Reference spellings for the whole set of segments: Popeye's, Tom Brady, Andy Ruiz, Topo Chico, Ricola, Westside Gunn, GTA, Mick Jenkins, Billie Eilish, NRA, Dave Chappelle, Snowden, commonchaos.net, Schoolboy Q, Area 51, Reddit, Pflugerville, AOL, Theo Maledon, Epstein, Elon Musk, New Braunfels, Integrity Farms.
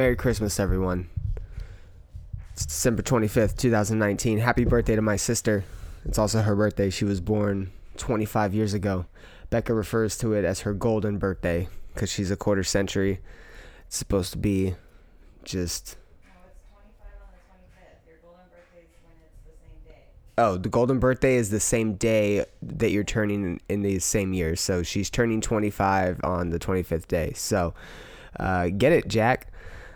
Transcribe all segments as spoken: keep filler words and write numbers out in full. Merry Christmas, everyone. It's December twenty-fifth, twenty nineteen. Happy birthday to my sister. It's also her birthday. She was born twenty-five years ago. Becca refers to it as her golden birthday because she's a quarter century. It's supposed to be just... Oh, the golden birthday is the same day that you're turning in the same year. So she's turning twenty-five on the twenty-fifth day. So uh, get it, Jack.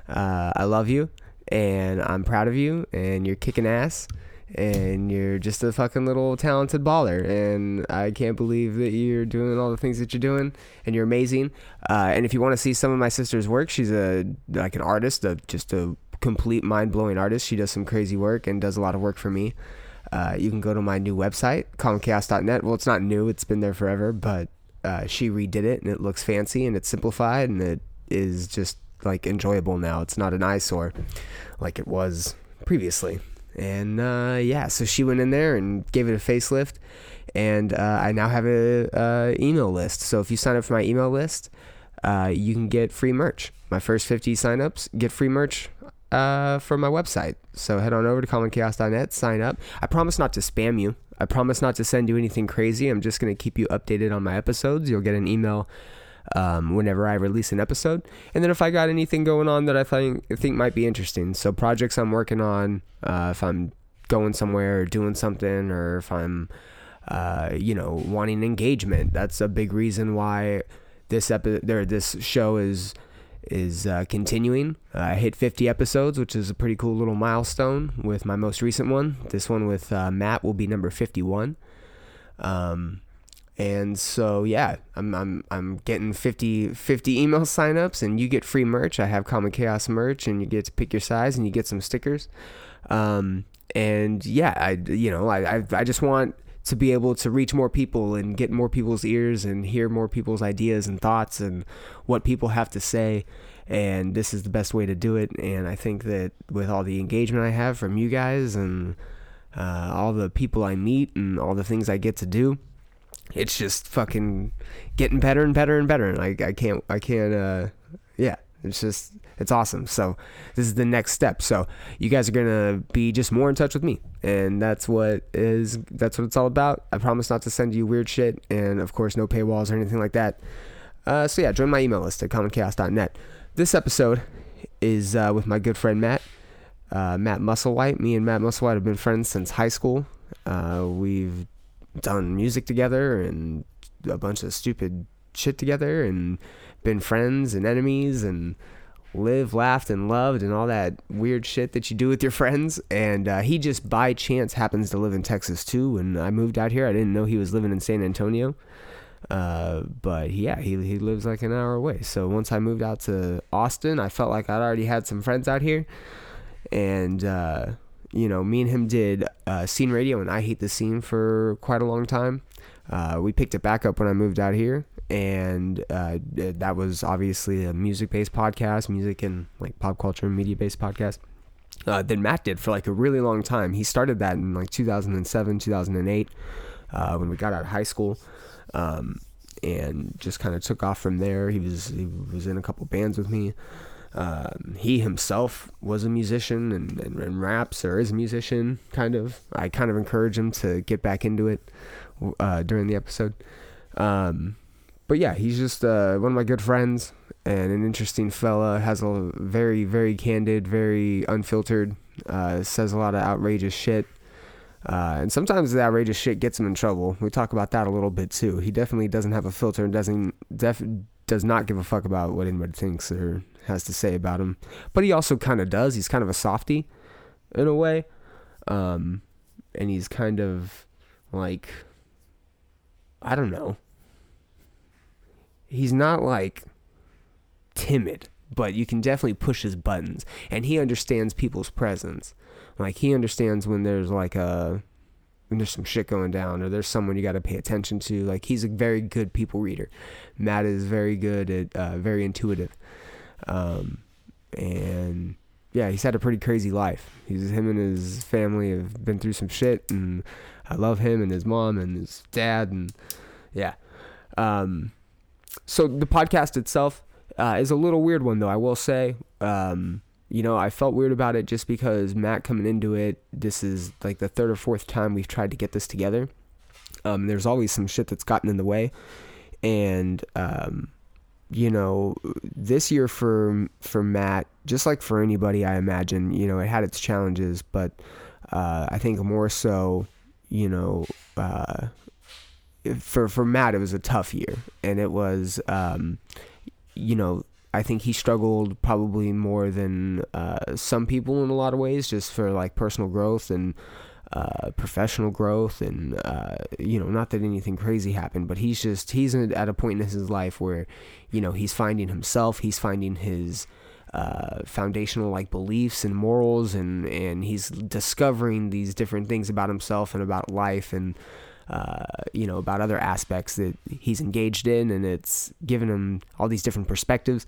Uh, I love you, and I'm proud of you, and you're kicking ass, and you're just a fucking little talented baller. And I can't believe that you're doing all the things that you're doing, and you're amazing. Uh, and if you want to see some of my sister's work, she's a like an artist, a, just a complete mind-blowing artist. She does some crazy work and does a lot of work for me. Uh, you can go to my new website, common chaos dot net. Well, it's not new. It's been there forever, but uh, she redid it, and it looks fancy, and it's simplified, and it is just, like, enjoyable now. It's not an eyesore like it was previously. And, uh, yeah, so she went in there and gave it a facelift, and uh, I now have an uh, email list. So if you sign up for my email list, uh, you can get free merch. My first fifty signups get free merch. Uh, for my website. So head on over to common chaos dot net, sign up. I promise not to spam you. I promise not to send you anything crazy. I'm just going to keep you updated on my episodes. You'll get an email um, whenever I release an episode. And then if I got anything going on that I think, think might be interesting. So projects I'm working on, uh, if I'm going somewhere or doing something, or if I'm, uh, you know, wanting engagement. That's a big reason why this epi- there, this show is... is uh, continuing. Uh, I hit fifty episodes, which is a pretty cool little milestone with my most recent one. This one with uh, Matt will be number fifty-one. Um, and so, yeah, I'm I'm I'm getting fifty, fifty email signups, and you get free merch. I have Common Chaos merch, and you get to pick your size, and you get some stickers. Um, and yeah, I you know I I, I just want to be able to reach more people and get more people's ears and hear more people's ideas and thoughts and what people have to say. And this is the best way to do it. And I think that with all the engagement I have from you guys, and uh, all the people I meet, and all the things I get to do, it's just fucking getting better and better and better. And I, I can't, I can't, uh, yeah. It's just, it's awesome. So this is the next step. So you guys are going to be just more in touch with me. And that's what is, that's what it's all about. I promise not to send you weird shit. And of course, no paywalls or anything like that. Uh, so yeah, join my email list at common chaos dot net. This episode is uh, with my good friend, Matt, uh, Matt Musselwhite. Me and Matt Musselwhite have been friends since high school. Uh, we've done music together and a bunch of stupid shit together, and been friends and enemies, and live, laughed, and loved, and all that weird shit that you do with your friends. And uh, he just by chance happens to live in Texas too. When I moved out here, I didn't know he was living in San Antonio. Uh, but yeah, he he lives like an hour away. So once I moved out to Austin, I felt like I'd already had some friends out here. And uh, you know, me and him did uh, Scene Radio and I Hate the Scene for quite a long time. Uh, we picked it back up when I moved out here. And uh, that was obviously a music-based podcast, music and like pop culture and media-based podcast. Uh, then Matt did for like a really long time. He started that in like two thousand seven, two thousand eight, uh, when we got out of high school, um, and just kind of took off from there. He was he was in a couple bands with me. Um, he himself was a musician and, and, and raps, or is a musician, kind of. I kind of encourage him to get back into it uh, during the episode. Um, But yeah, he's just uh, one of my good friends and an interesting fella, has a very, very candid, very unfiltered, uh, says a lot of outrageous shit. Uh, and sometimes the outrageous shit gets him in trouble. We talk about that a little bit too. He definitely doesn't have a filter and doesn't def- does not give a fuck about what anybody thinks or has to say about him. But he also kind of does. He's kind of a softie in a way. Um, and he's kind of like, I don't know. He's not like timid, but you can definitely push his buttons, and he understands people's presence. Like he understands when there's like a, when there's some shit going down, or there's someone you got to pay attention to. Like he's a very good people reader. Matt is very good at, uh, very intuitive. Um, and yeah, he's had a pretty crazy life. He's, him and his family have been through some shit, and I love him and his mom and his dad. And yeah. Um, So the podcast itself Uh, is a little weird one, though, I will say. Um, you know, I felt weird about it just because Matt coming into it, this is like the third or fourth time we've tried to get this together. Um, there's always some shit that's gotten in the way. And, um, you know, this year for, for Matt, just like for anybody, I imagine, you know, it had its challenges, but uh, I think more so, you know, uh, for, for Matt, it was a tough year. And it was... Um, you know, I think he struggled probably more than uh, some people in a lot of ways, just for like personal growth and uh, professional growth. And, uh, you know, not that anything crazy happened, but he's just, he's at a point in his life where, you know, he's finding himself, he's finding his uh, foundational like beliefs and morals, and, and he's discovering these different things about himself and about life, and, Uh, you know, about other aspects that he's engaged in, and it's given him all these different perspectives.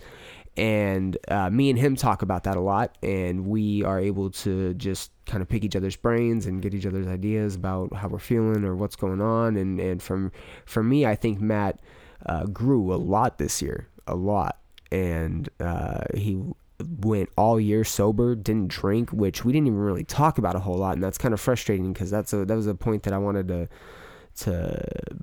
And uh, me and him talk about that a lot, and we are able to just kind of pick each other's brains and get each other's ideas about how we're feeling or what's going on. And, and from, for me, I think Matt uh, grew a lot this year, a lot. And uh, he went all year sober, didn't drink, which we didn't even really talk about a whole lot. And that's kind of frustrating, because that's a, that was a point that I wanted to to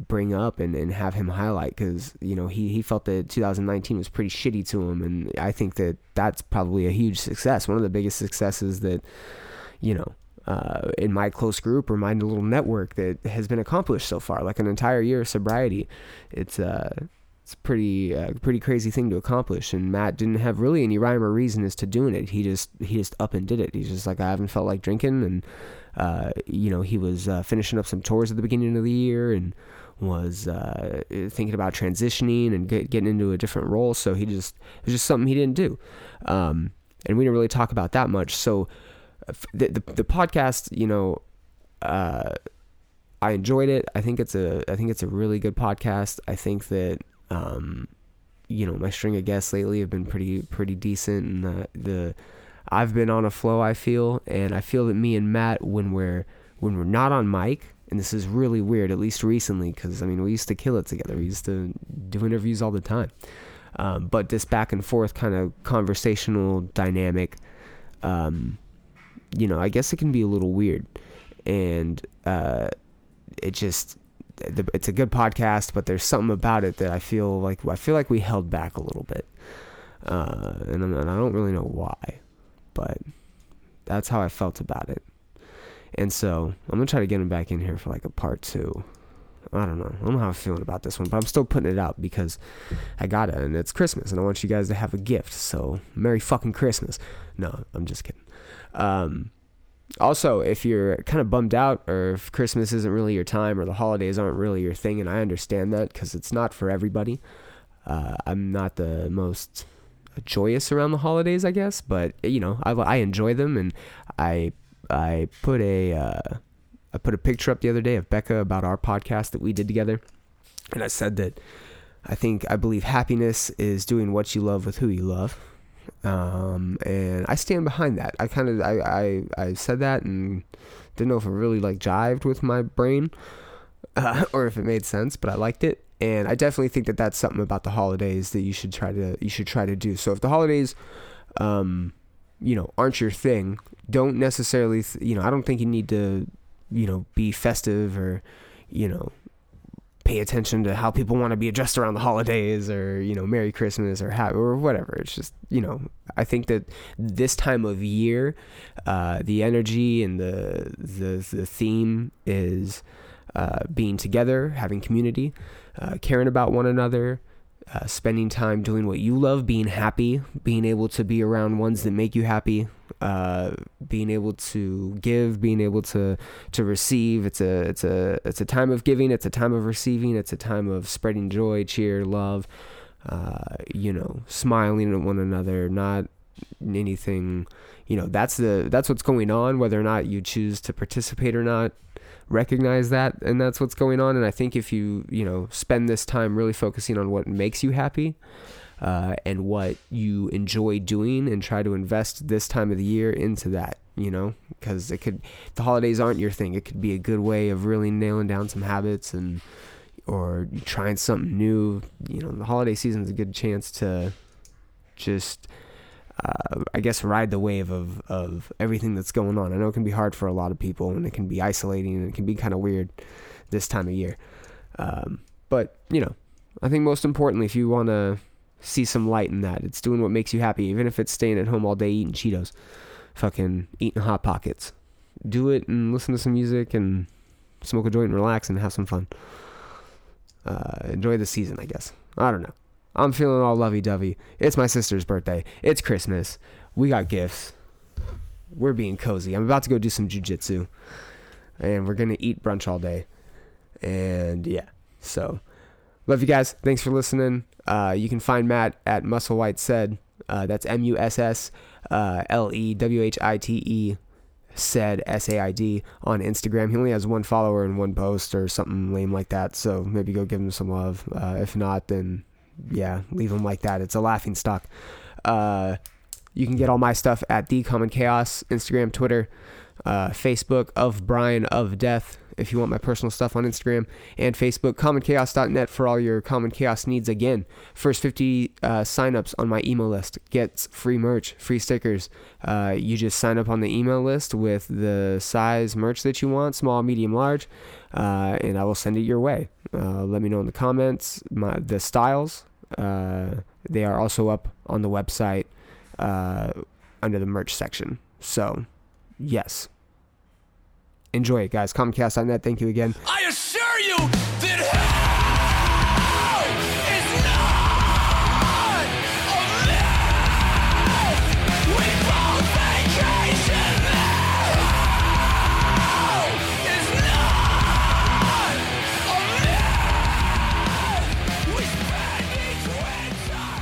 bring up and, and have him highlight, because, you know, he, he felt that two thousand nineteen was pretty shitty to him, and I think that that's probably a huge success, one of the biggest successes that, you know, uh, in my close group or my little network that has been accomplished so far, like an entire year of sobriety. It's uh, it's a pretty, uh, pretty crazy thing to accomplish, and Matt didn't have really any rhyme or reason as to doing it. He just, he just up and did it. He's just like, I haven't felt like drinking, and Uh, you know, he was uh, finishing up some tours at the beginning of the year, and was uh, thinking about transitioning and get, getting into a different role. So he just, it was just something he didn't do. Um, and we didn't really talk about that much. So the, the, the podcast, you know, uh, I enjoyed it. I think it's a, I think it's a really good podcast. I think that, um, you know, my string of guests lately have been pretty, pretty decent. And the, the I've been on a flow, I feel, and I feel that me and Matt, when we're when we're not on mic, and this is really weird, at least recently, because, I mean, we used to kill it together. We used to do interviews all the time. Um, but this back and forth kind of conversational dynamic, um, you know, I guess it can be a little weird. And uh, it just, it's a good podcast, but there's something about it that I feel like, I feel like we held back a little bit. Uh, and, and I don't really know why. But that's how I felt about it. And so I'm going to try to get him back in here for like a part two. I don't know. I don't know how I'm feeling about this one, but I'm still putting it out because I got it, and it's Christmas, and I want you guys to have a gift. So Merry fucking Christmas. No, I'm just kidding. Um, also, if you're kind of bummed out, or if Christmas isn't really your time, or the holidays aren't really your thing, and I understand that, because it's not for everybody. Uh, I'm not the most joyous around the holidays, I guess, but, you know, I, I enjoy them, and I I put a uh, I put a picture up the other day of Becca about our podcast that we did together, and I said that I think I believe happiness is doing what you love with who you love, um, and I stand behind that. I kind of I, I I said that and didn't know if it really like jived with my brain uh, or if it made sense, but I liked it. And I definitely think that that's something about the holidays that you should try to you should try to do. So if the holidays, um, you know, aren't your thing, don't necessarily, th- you know, I don't think you need to, you know, be festive or, you know, pay attention to how people want to be addressed around the holidays, or, you know, Merry Christmas or ha- or whatever. It's just, you know, I think that this time of year, uh, the energy and the the the theme is uh, being together, having community. Uh, caring about one another, uh, spending time doing what you love, being happy, being able to be around ones that make you happy, uh, being able to give, being able to, to receive. It's a, it's a, it's a time of giving. It's a time of receiving. It's a time of spreading joy, cheer, love, uh, you know, smiling at one another, not anything, you know, that's the, that's what's going on, whether or not you choose to participate or not. Recognize that, and that's what's going on. And I think if you you know spend this time really focusing on what makes you happy uh and what you enjoy doing, and try to invest this time of the year into that, you know, because it could the holidays aren't your thing, it could be a good way of really nailing down some habits, and or trying something new. You know, the holiday season is a good chance to just, uh, I guess, ride the wave of, of everything that's going on. I know it can be hard for a lot of people, and it can be isolating, and it can be kind of weird this time of year. Um, but, you know, I think most importantly, if you want to see some light in that, it's doing what makes you happy, even if it's staying at home all day eating Cheetos, fucking eating Hot Pockets. Do it and listen to some music and smoke a joint and relax and have some fun. Uh, enjoy the season, I guess. I don't know. I'm feeling all lovey-dovey. It's my sister's birthday. It's Christmas. We got gifts. We're being cozy. I'm about to go do some jujitsu, and we're going to eat brunch all day. And, yeah. So, love you guys. Thanks for listening. Uh, you can find Matt at Musselwhite Said. Uh, that's M U S S uh, L E W H I T E Said, S A I D, on Instagram. He only has one follower and one post or something lame like that, so maybe go give him some love. Uh, if not, then, yeah, leave him like that. It's a laughing stock. Uh, you can get all my stuff at The Common Chaos, Instagram, Twitter, uh, Facebook, Of Brian Of Death, if you want my personal stuff on Instagram and Facebook, common chaos dot net for all your Common Chaos needs. Again, first fifty uh, signups on my email list gets free merch, free stickers. Uh, you just sign up on the email list with the size merch that you want, small, medium, large, uh, and I will send it your way. Uh, let me know in the comments my, the styles. Uh, they are also up on the website uh, under the merch section. So, yes. Enjoy it, guys. commoncast dot net. Thank you again. I assure you that hell is not a myth. We both vacation there. Hell is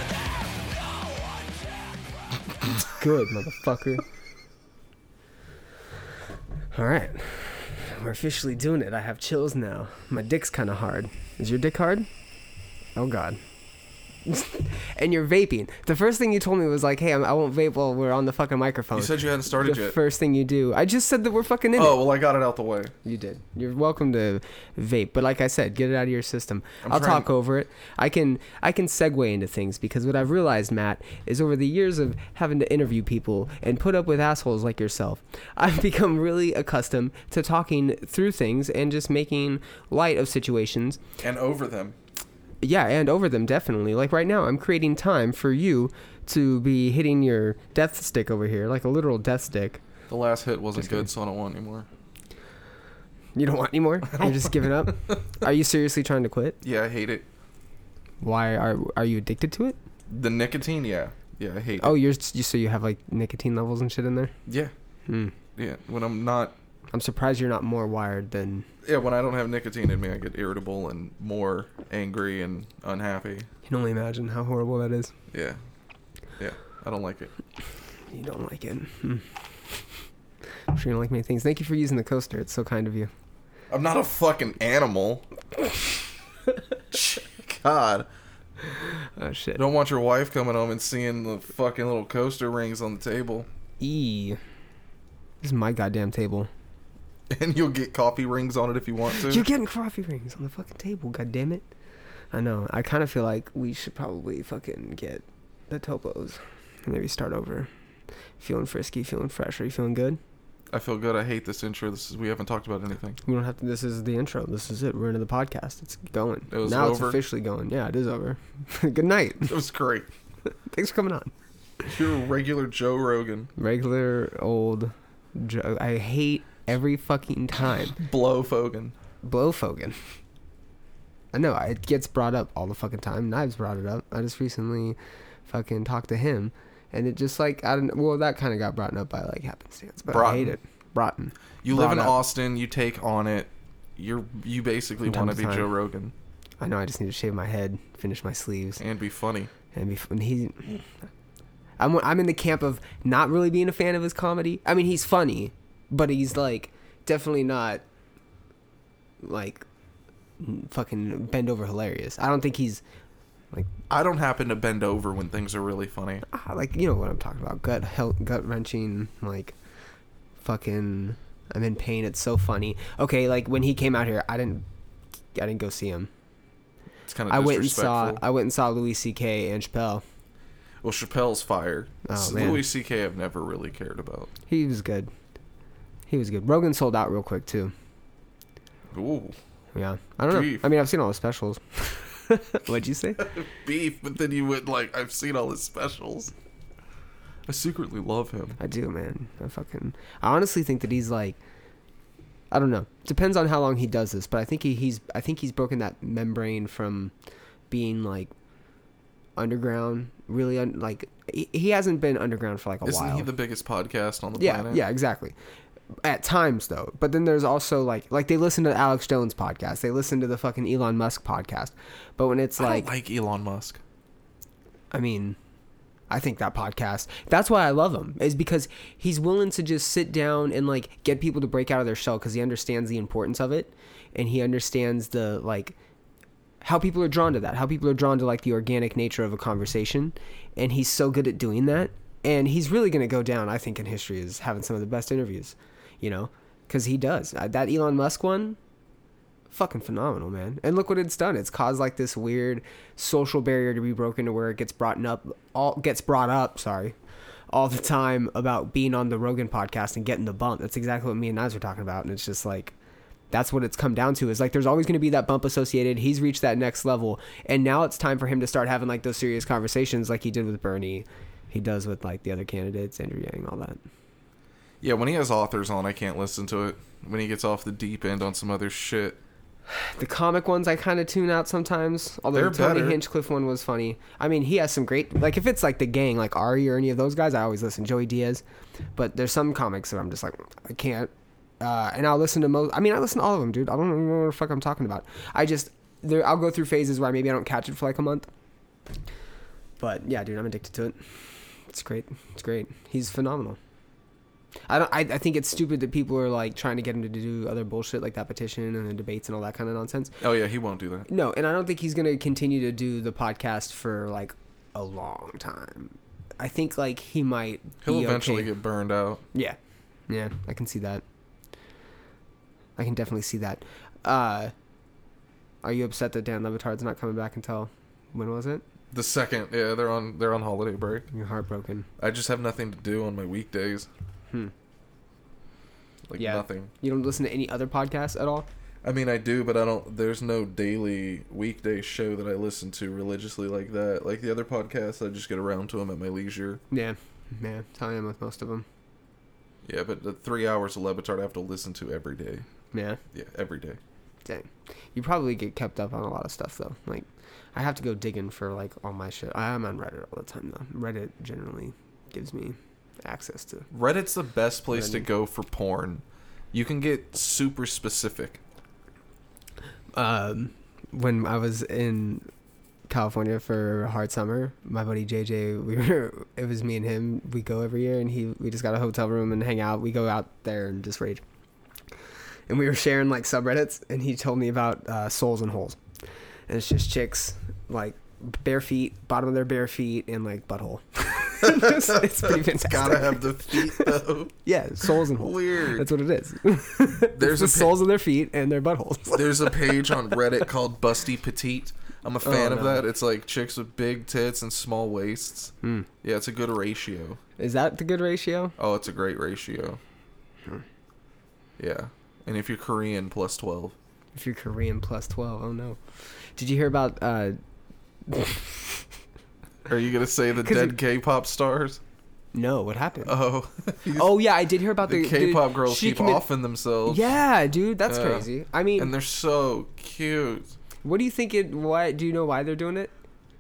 not a myth. We spread each winter there. No one cares. Good, motherfucker. All right, we're officially doing it. I have chills now. My dick's kind of hard. Is your dick hard? Oh, God. And you're vaping. The first thing you told me was like, hey, I'm, I won't vape while we're on the fucking microphone. You said you hadn't started the yet. The first thing you do. I just said that we're fucking in oh, it. Oh, well, I got it out the way. You did. You're welcome to vape. But like I said, get it out of your system. I'm I'll talk to... over it. I can I can segue into things because what I've realized, Matt, is over the years of having to interview people and put up with assholes like yourself, I've become really accustomed to talking through things and just making light of situations. And over them. Yeah, and over them, definitely. Like, right now, I'm creating time for you to be hitting your death stick over here, like a literal death stick. The last hit wasn't just good, kidding. So I don't want any more. You don't want any more? You're just giving up? Are you seriously trying to quit? Yeah, I hate it. Why? Are Are you addicted to it? The nicotine, yeah. Yeah, I hate it. Oh, you're, you, so you have, like, nicotine levels and shit in there? Yeah. Hmm. Yeah, when I'm not... I'm surprised you're not more wired than... Yeah, when I don't have nicotine in me, I get irritable and more angry and unhappy. You can only imagine how horrible that is. Yeah. Yeah, I don't like it. You don't like it. Hmm. I'm sure you don't like many things. Thank you for using the coaster. It's so kind of you. I'm not a fucking animal. God. Oh, shit. I don't want your wife coming home and seeing the fucking little coaster rings on the table. Eee. This is my goddamn table. And you'll get coffee rings on it if you want to. You're getting coffee rings on the fucking table, goddamn it! I know. I kind of feel like we should probably fucking get the topos and maybe start over. Feeling frisky, feeling fresh. Are you feeling good? I feel good. I hate this intro. This is we haven't talked about anything. We don't have to. This is the intro. This is it. We're into the podcast. It's going. It was now over. It's officially going. Yeah, it is over. Good night. It was great. Thanks for coming on. You're a regular Joe Rogan. Regular old Joe. I hate. Every fucking time. Blow Fogan. Blow Fogan. I know. It gets brought up all the fucking time. Knives brought it up. I just recently fucking talked to him. And it just like, I don't know. Well, that kind of got brought up by like happenstance. But Broughton. I hate it. Broughton. You brought live in up. Austin. You take on it. You're You basically want to be time. Joe Rogan. I know. I just need to shave my head, finish my sleeves. And be funny. And be funny. He, I'm, I'm in the camp of not really being a fan of his comedy. I mean, he's funny. But he's, like, definitely not, like, fucking bend over hilarious. I don't think he's, like... I don't happen to bend over when things are really funny. Like, you know what I'm talking about. Gut hell, gut-wrenching, like, fucking, I'm in pain. It's so funny. Okay, like, when he came out here, I didn't I didn't go see him. It's kind of disrespectful. I went and saw, I went and saw Louis C K and Chappelle. Well, Chappelle's fire. Oh, man. Louis C K I've never really cared about. He was good. He was good. Rogan sold out real quick, too. Ooh. Yeah. I don't Beef. know. I mean, I've seen all the specials. What'd you say? Beef, but then you went like, I've seen all his specials. I secretly love him. I do, man. I fucking... I honestly think that he's like... I don't know. Depends on how long he does this, but I think he, he's I think he's broken that membrane from being like underground. Really, un, like he, he hasn't been underground for like a Isn't while. Isn't he the biggest podcast on the yeah, planet? Yeah, exactly. At times though, but then there's also like like they listen to Alex Jones podcast. They listen to the fucking Elon Musk podcast. But when it's like I don't like Elon Musk. I mean, I think that podcast, that's why I love him, is because he's willing to just sit down and like get people to break out of their shell because he understands the importance of it. And he understands the like how people are drawn to that, how people are drawn to like the organic nature of a conversation. And he's so good at doing that. And he's really going to go down, I think, in history as having some of the best interviews, you know, because he does. That Elon Musk one, fucking phenomenal, man. And look what it's done. It's caused like this weird social barrier to be broken to where it gets brought up all gets brought up sorry all the time about being on the Rogan podcast and getting the bump. That's exactly what me and Nas were talking about, and it's just like that's what it's come down to, is like there's always going to be that bump associated. He's reached that next level, and now it's time for him to start having like those serious conversations like he did with Bernie, he does with like the other candidates, Andrew Yang, all that. Yeah, when he has authors on, I can't listen to it. When he gets off the deep end on some other shit. The comic ones I kind of tune out sometimes. Although They're the Tony better. Hinchcliffe one was funny. I mean, he has some great... Like, if it's like the gang, like Ari or any of those guys, I always listen. Joey Diaz. But there's some comics that I'm just like, I can't. Uh, and I'll listen to most... I mean, I listen to all of them, dude. I don't even know what the fuck I'm talking about. I just... There, I'll go through phases where maybe I don't catch it for like a month. But, yeah, dude, I'm addicted to it. It's great. It's great. He's phenomenal. I don't. I, I think it's stupid that people are like trying to get him to do other bullshit like that petition and the debates and all that kind of nonsense. Oh yeah, he won't do that. No, and I don't think he's gonna continue to do the podcast for like a long time. I think like he might. He'll be eventually okay. get burned out. Yeah, yeah, I can see that. I can definitely see that. Uh, are you upset that Dan Levitard's not coming back until when was it? The second. Yeah, they're on. They're on holiday break. You're heartbroken. I just have nothing to do on my weekdays. Hmm. Like yeah. nothing. You don't listen to any other podcasts at all? I mean, I do, but I don't. There's no daily weekday show that I listen to religiously like that. Like the other podcasts, I just get around to them at my leisure. Yeah, yeah. That's how I am with most of them. Yeah, but the three hours of Levitard I have to listen to every day. Yeah. Yeah, every day. Dang, you probably get kept up on a lot of stuff though. Like, I have to go digging for like all my shit. I'm on Reddit all the time though. Reddit generally gives me access to. Reddit's the best place Reddit. to go for porn. You can get super specific. Um, when I was in California for Hard Summer, my buddy J J, we were. It was me and him. We go every year, and he. We just got a hotel room and hang out. We go out there and just rage. And we were sharing like subreddits, and he told me about uh, souls and holes, and it's just chicks like bare feet, bottom of their bare feet, and like butthole. it's, it's pretty fantastic. It's gotta have the feet though. Yeah, souls and holes. Weird. That's what it is. There's the soles of their feet and their buttholes. There's a page on Reddit called Busty Petite. I'm a fan oh, of no. that. It's like chicks with big tits and small waists. Mm. Yeah, it's a good ratio. Is that the good ratio? Oh, it's a great ratio. Hmm. Yeah, and if you're Korean, plus twelve. If you're Korean, plus twelve. Oh no. Did you hear about? Uh, Are you going to say the dead it, K-pop stars? No, what happened? Oh. Oh, yeah, I did hear about the... the K-pop dude, girls keep commit- offing themselves. Yeah, dude, that's uh, crazy. I mean... And they're so cute. What do you think it... Why, do you know why they're doing it?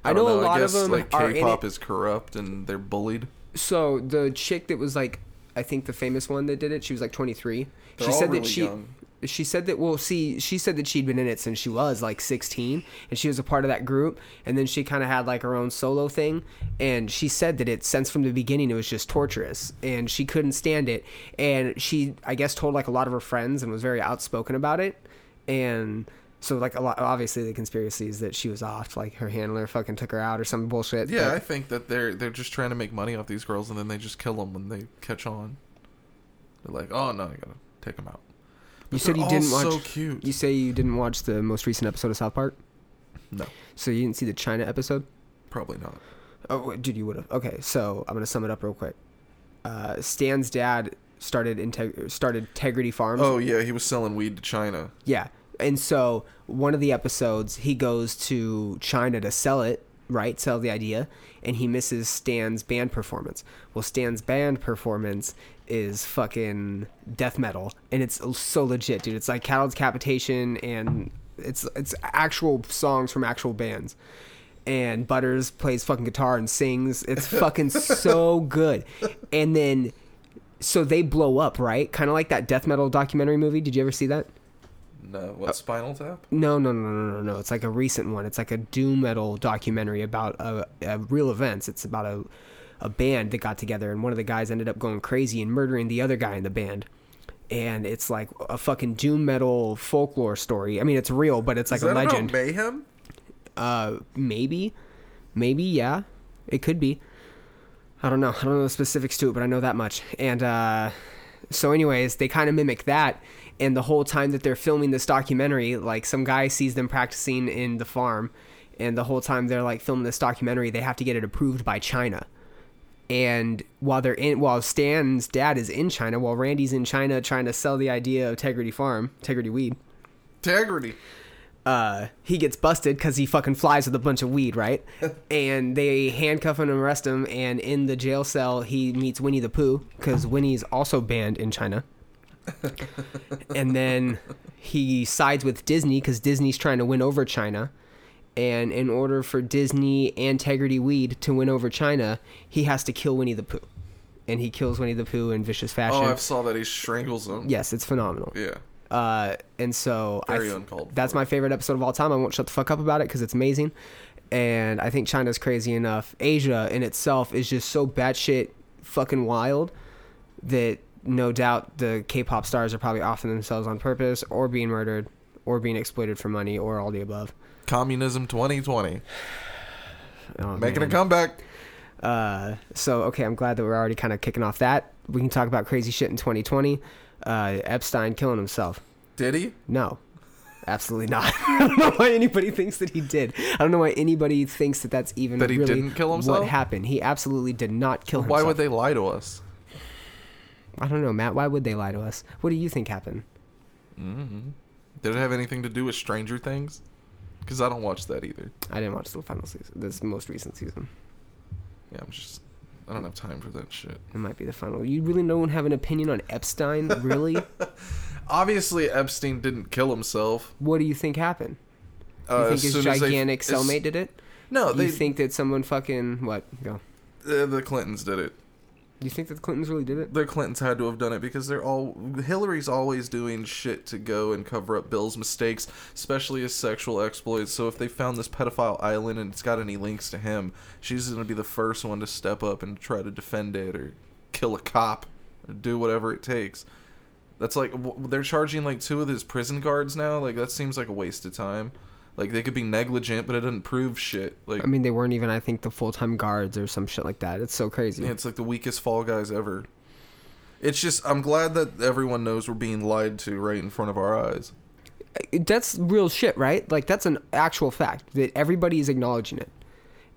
I, I know, know a lot I guess, of them like, are K-pop is corrupt and they're bullied. So, the chick that was, like, I think the famous one that did it, she was, like, twenty-three. They're she all said really that she. Young. She said that, well, see, she said that she'd been in it since she was, like, sixteen, and she was a part of that group, and then she kind of had, like, her own solo thing, and she said that it, since from the beginning, it was just torturous, and she couldn't stand it, and she, I guess, told, like, a lot of her friends and was very outspoken about it, and so, like, a lot, obviously, the conspiracy is that she was off, like, her handler fucking took her out or some bullshit. Yeah, but I think that they're they're just trying to make money off these girls, and then they just kill them when they catch on. They're like, oh, no, I gotta take them out. You said you didn't watch. So cute. You say you didn't watch the most recent episode of South Park? No. So you didn't see the China episode? Probably not. Oh, dude, you would have. Okay, so I'm going to sum it up real quick. Uh, Stan's dad started integ- started Integrity Farms. Oh, yeah, he was selling weed to China. Yeah, and so one of the episodes, he goes to China to sell it, right, sell the idea, and he misses Stan's band performance. Well, Stan's band performance is fucking death metal, and it's so legit, dude. It's like Cattle Decapitation, and it's it's actual songs from actual bands. And Butters plays fucking guitar and sings. It's fucking so good. And then, so they blow up, right? Kind of like that death metal documentary movie. Did you ever see that? No. What, uh, Spinal Tap? No, no, no, no, no, no. It's like a recent one. It's like a doom metal documentary about a, a real events. It's about a, a band that got together, and one of the guys ended up going crazy and murdering the other guy in the band. And it's like a fucking doom metal folklore story. I mean, it's real, but it's like Is that a legend. About mayhem? Uh, maybe, maybe, yeah, it could be. I don't know. I don't know the specifics to it, but I know that much. And, uh, so anyways, they kind of mimic that. And the whole time that they're filming this documentary, like some guy sees them practicing in the farm, and the whole time they're like filming this documentary, they have to get it approved by China. And while they're in, while Stan's dad is in China, while Randy's in China trying to sell the idea of Integrity Farm, Integrity Weed, Integrity. Uh, he gets busted because he fucking flies with a bunch of weed, right? And they handcuff him and arrest him, and in the jail cell, he meets Winnie the Pooh, because Winnie's also banned in China. And then he sides with Disney, because Disney's trying to win over China. And in order for Disney and Integrity Weed to win over China, he has to kill Winnie the Pooh. And he kills Winnie the Pooh in vicious fashion. Oh, I saw that. He strangles him. Yes, it's phenomenal. Yeah. Uh, and so I th- that's my favorite episode of all time. I won't shut the fuck up about it because it's amazing. And I think China's crazy enough. Asia in itself is just so batshit fucking wild that no doubt the K-pop stars are probably offing themselves on purpose, or being murdered, or being exploited for money, or all the above. Communism twenty twenty. Oh, making man. A comeback. Uh, so, okay, I'm glad that we're already kind of kicking off that. We can talk about crazy shit in twenty twenty. Uh, Epstein killing himself. Did he? No, absolutely not. I don't know why anybody thinks that he did. I don't know why anybody thinks that that's even that he really didn't kill himself. What happened? He absolutely did not kill himself. Why would they lie to us? I don't know, Matt. Why would they lie to us? What do you think happened? Mm-hmm. Did it have anything to do with Stranger Things? Because I don't watch that either. I didn't watch the final season. This most recent season. Yeah, I'm just. I don't have time for that shit. It might be the final. You really don't have an opinion on Epstein, really? Obviously, Epstein didn't kill himself. What do you think happened? You uh, think his gigantic they, cellmate did it? No, they... You think that someone fucking... What? Go. Uh, the Clintons did it. You think that the Clintons really did it? The Clintons had to have done it because they're all... Hillary's always doing shit to go and cover up Bill's mistakes, especially his sexual exploits. So if they found this pedophile island and it's got any links to him, she's going to be the first one to step up and try to defend it or kill a cop or do whatever it takes. That's like... They're charging like two of his prison guards now. Like, that seems like a waste of time. Like, they could be negligent, but it doesn't prove shit. Like, I mean, they weren't even, I think, the full-time guards or some shit like that. It's so crazy. It's like the weakest Fall Guys ever. It's just, I'm glad that everyone knows we're being lied to right in front of our eyes. That's real shit, right? Like, that's an actual fact, that everybody is acknowledging it.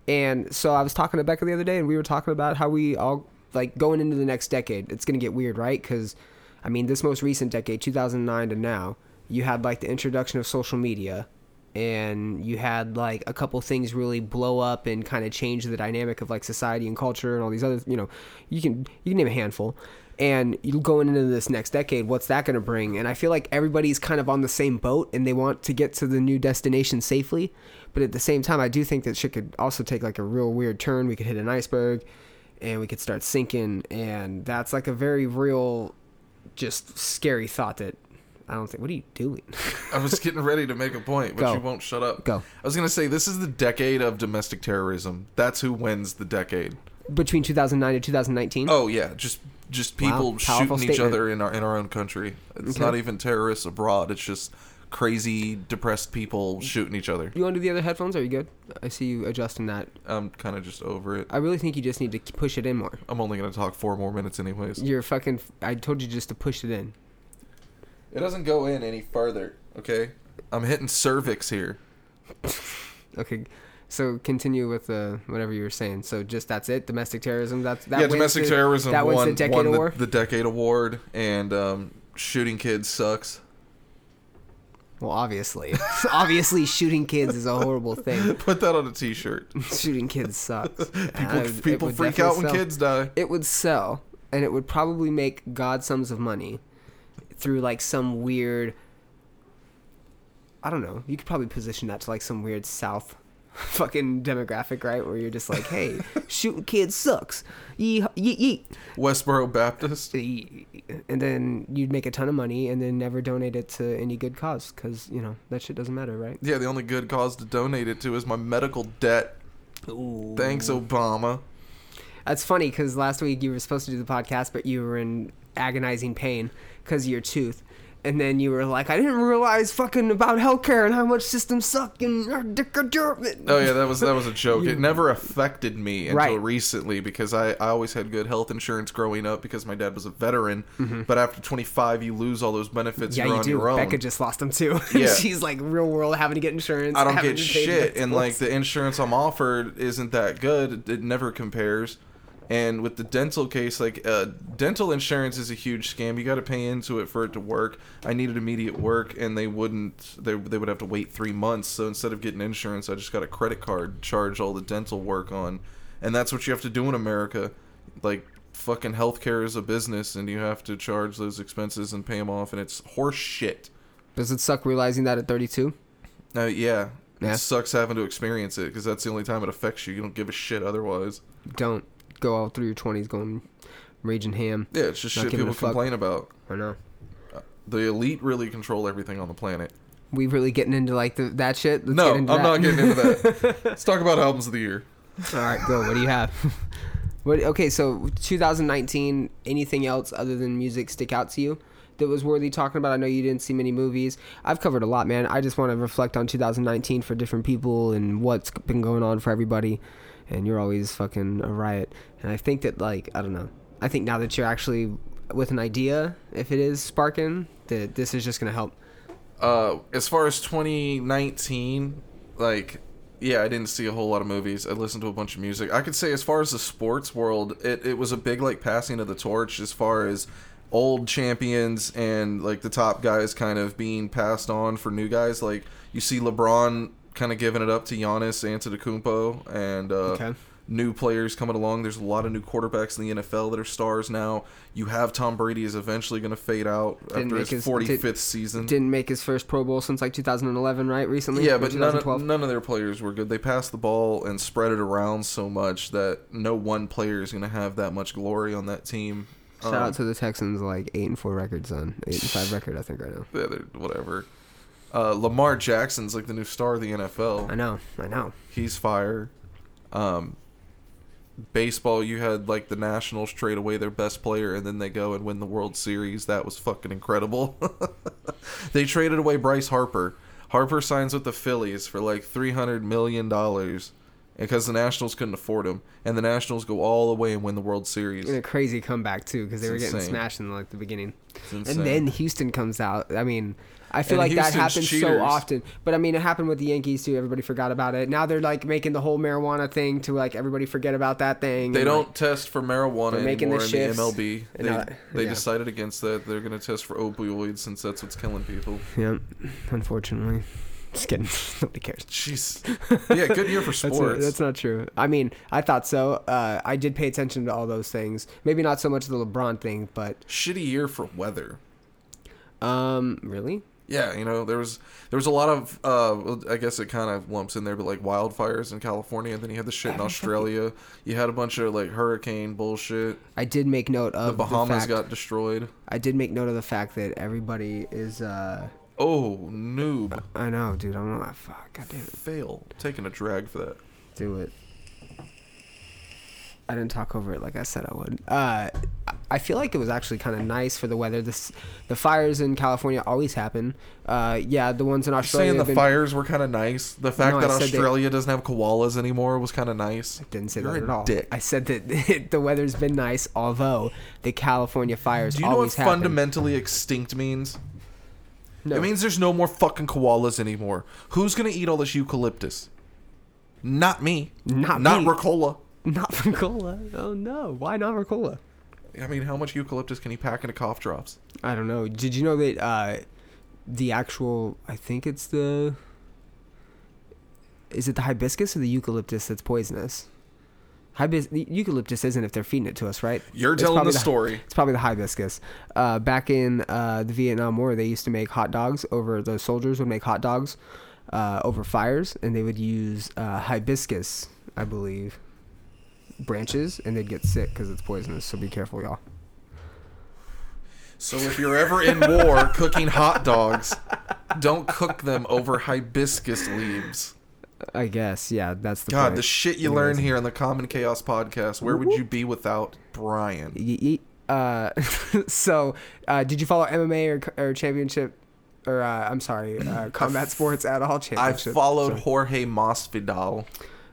And so I was talking to Becca the other day, and we were talking about how we all, like, going into the next decade, it's going to get weird, right? Because, I mean, this most recent decade, two thousand nine to now, you had, like, the introduction of social media. And you had, like, a couple things really blow up and kind of change the dynamic of, like, society and culture and all these other, you know, you can you can name a handful. And you go into this next decade, what's that going to bring? And I feel like everybody's kind of on the same boat and they want to get to the new destination safely. But at the same time, I do think that shit could also take, like, a real weird turn. We could hit an iceberg and we could start sinking. And that's, like, a very real, just scary thought that. I don't think... What are you doing? I was getting ready to make a point, but Go. You won't shut up. Go. I was going to say, this is the decade of domestic terrorism. That's who wins the decade. Between two thousand nine and two thousand nineteen? Oh, yeah. Just just people wow. shooting statement. Each other in our in our own country. It's okay. Not even terrorists abroad. It's just crazy, depressed people shooting each other. You under the other headphones? Are you good? I see you adjusting that. I'm kind of just over it. I really think you just need to push it in more. I'm only going to talk four more minutes anyways. You're fucking... I told you just to push it in. It doesn't go in any further, okay? I'm hitting cervix here. Okay. So continue with uh, whatever you were saying. So just that's it. Domestic terrorism. That's that. Yeah, domestic the, terrorism. That won, won, the, decade won the, the decade award. And um, shooting kids sucks. Well, obviously, obviously, shooting kids is a horrible thing. Put that on a T-shirt. Shooting kids sucks. people would, people freak out when sell. kids die. It would sell, and it would probably make God sums of money through like some weird. I don't know. You could probably position that to like some weird South. Fucking demographic, right? Where you're just like, hey, shooting kids sucks. Yee, yee, yee. Westboro Baptist. And then you'd make a ton of money and then never donate it to any good cause because, you know, that shit doesn't matter, right? Yeah, the only good cause to donate it to is my medical debt. Ooh. Thanks, Obama. That's funny because last week you were supposed to do the podcast, but you were in agonizing pain because of your tooth. And then you were like, I didn't realize fucking about healthcare and how much systems suck and... Oh, yeah, that was that was a joke. It never affected me until right. recently because I, I always had good health insurance growing up because my dad was a veteran. Mm-hmm. But after twenty-five, you lose all those benefits. Yeah, you're you on do. Your own. Becca just lost them, too. Yeah. She's like, real world, having to get insurance. I don't get shit. And, like, the insurance I'm offered isn't that good. It never compares. And with the dental case, like, uh, dental insurance is a huge scam. You got to pay into it for it to work. I needed immediate work, and they wouldn't, they they would have to wait three months. So instead of getting insurance, I just got a credit card, charge all the dental work on. And that's what you have to do in America. Like, fucking healthcare is a business, and you have to charge those expenses and pay them off, and it's horse shit. Does it suck realizing that at thirty-two? Uh, yeah. yeah. It sucks having to experience it, because that's the only time it affects you. You don't give a shit otherwise. Don't. Go all through your twenties going raging ham. Yeah, it's just shit people complain about. I know. The elite really control everything on the planet. We really getting into like the, that shit? Let's no, get into I'm that. not getting into that. Let's talk about albums of the year. All right, go. What do you have? What? Okay, so two thousand nineteen, anything else other than music stick out to you that was worthy talking about? I know you didn't see many movies. I've covered a lot, man. I just want to reflect on two thousand nineteen for different people and what's been going on for everybody. And you're always fucking a riot. And I think that, like, I don't know. I think now that you're actually with an idea, if it is sparking, that this is just going to help. Uh, as far as twenty nineteen, like, yeah, I didn't see a whole lot of movies. I listened to a bunch of music. I could say as far as the sports world, it, it was a big, like, passing of the torch as far as old champions and, like, the top guys kind of being passed on for new guys. Like, you see LeBron... kind of giving it up to Giannis Antetokounmpo and uh, okay. new players coming along. There's a lot of new quarterbacks in the N F L that are stars now. You have Tom Brady is eventually going to fade out didn't after his, his forty-fifth did, season. Didn't make his first Pro Bowl since like two thousand eleven, right? Recently, yeah, but none of, none of their players were good. They passed the ball and spread it around so much that no one player is going to have that much glory on that team. Shout um, out to the Texans, like eight and four records on eight and five record, I think right now. Yeah, whatever. Uh, Lamar Jackson's like the new star of the N F L. I know, I know. He's fire. Um, baseball, you had like the Nationals trade away their best player, and then they go and win the World Series. That was fucking incredible. They traded away Bryce Harper. Harper signs with the Phillies for like three hundred million dollars because the Nationals couldn't afford him. And the Nationals go all the way and win the World Series. And a crazy comeback, too, because they were getting smashed in like the beginning. And then Houston comes out. I mean... I feel and like Houston's that happens cheaters. So often. But, I mean, it happened with the Yankees, too. Everybody forgot about it. Now they're, like, making the whole marijuana thing to, like, everybody forget about that thing. They and, don't like, test for marijuana anymore the in the M L B. They, not, they yeah. decided against that. They're going to test for opioids since that's what's killing people. Yeah, unfortunately. Just kidding. Nobody cares. Jeez. Yeah, good year for sports. that's, not, that's not true. I mean, I thought so. Uh, I did pay attention to all those things. Maybe not so much the LeBron thing, but... Shitty year for weather. Um, really? Yeah, you know, there was there was a lot of, uh, I guess it kind of lumps in there, but like wildfires in California, and then you had the shit in Australia. You had a bunch of like hurricane bullshit. I did make note of the Bahamas the fact, got destroyed. I did make note of the fact that everybody is. Uh, oh, noob! I know, dude. I'm not. Fuck, goddamn it. Fail. Taking a drag for that. Do it. I didn't talk over it like I said I would. Uh, I feel like it was actually kind of nice for the weather. This, the fires in California always happen. Uh, yeah, the ones in Australia. You're saying the been, fires were kind of nice. The fact no, that Australia they, doesn't have koalas anymore was kind of nice. I didn't say You're that at all. Dick. I said that the weather's been nice, although the California fires always happen. Do you know what happen. fundamentally extinct means? No. It means there's no more fucking koalas anymore. Who's going to eat all this eucalyptus? Not me. Not Not me. Ricola. Not Ricola. Oh, no. Why not Ricola? I mean, how much eucalyptus can he pack into cough drops? I don't know. Did you know that uh, the actual, I think it's the, is it the hibiscus or the eucalyptus that's poisonous? Hibis- eucalyptus isn't if they're feeding it to us, right? You're it's telling the, the story. It's probably the hibiscus. Uh, back in uh, the Vietnam War, they used to make hot dogs over, the soldiers would make hot dogs uh, over fires, and they would use uh, hibiscus, I believe, branches, and they'd get sick because it's poisonous, so be careful, y'all. So if you're ever in war cooking hot dogs, don't cook them over hibiscus leaves. I guess, yeah, that's the God, point. The shit you Anyways. learn here on the Common Chaos podcast. Where would you be without Brian? Uh, so, uh, did you follow M M A or, or championship, or uh, I'm sorry, uh, combat sports at all championship? I followed sorry. Jorge Masvidal.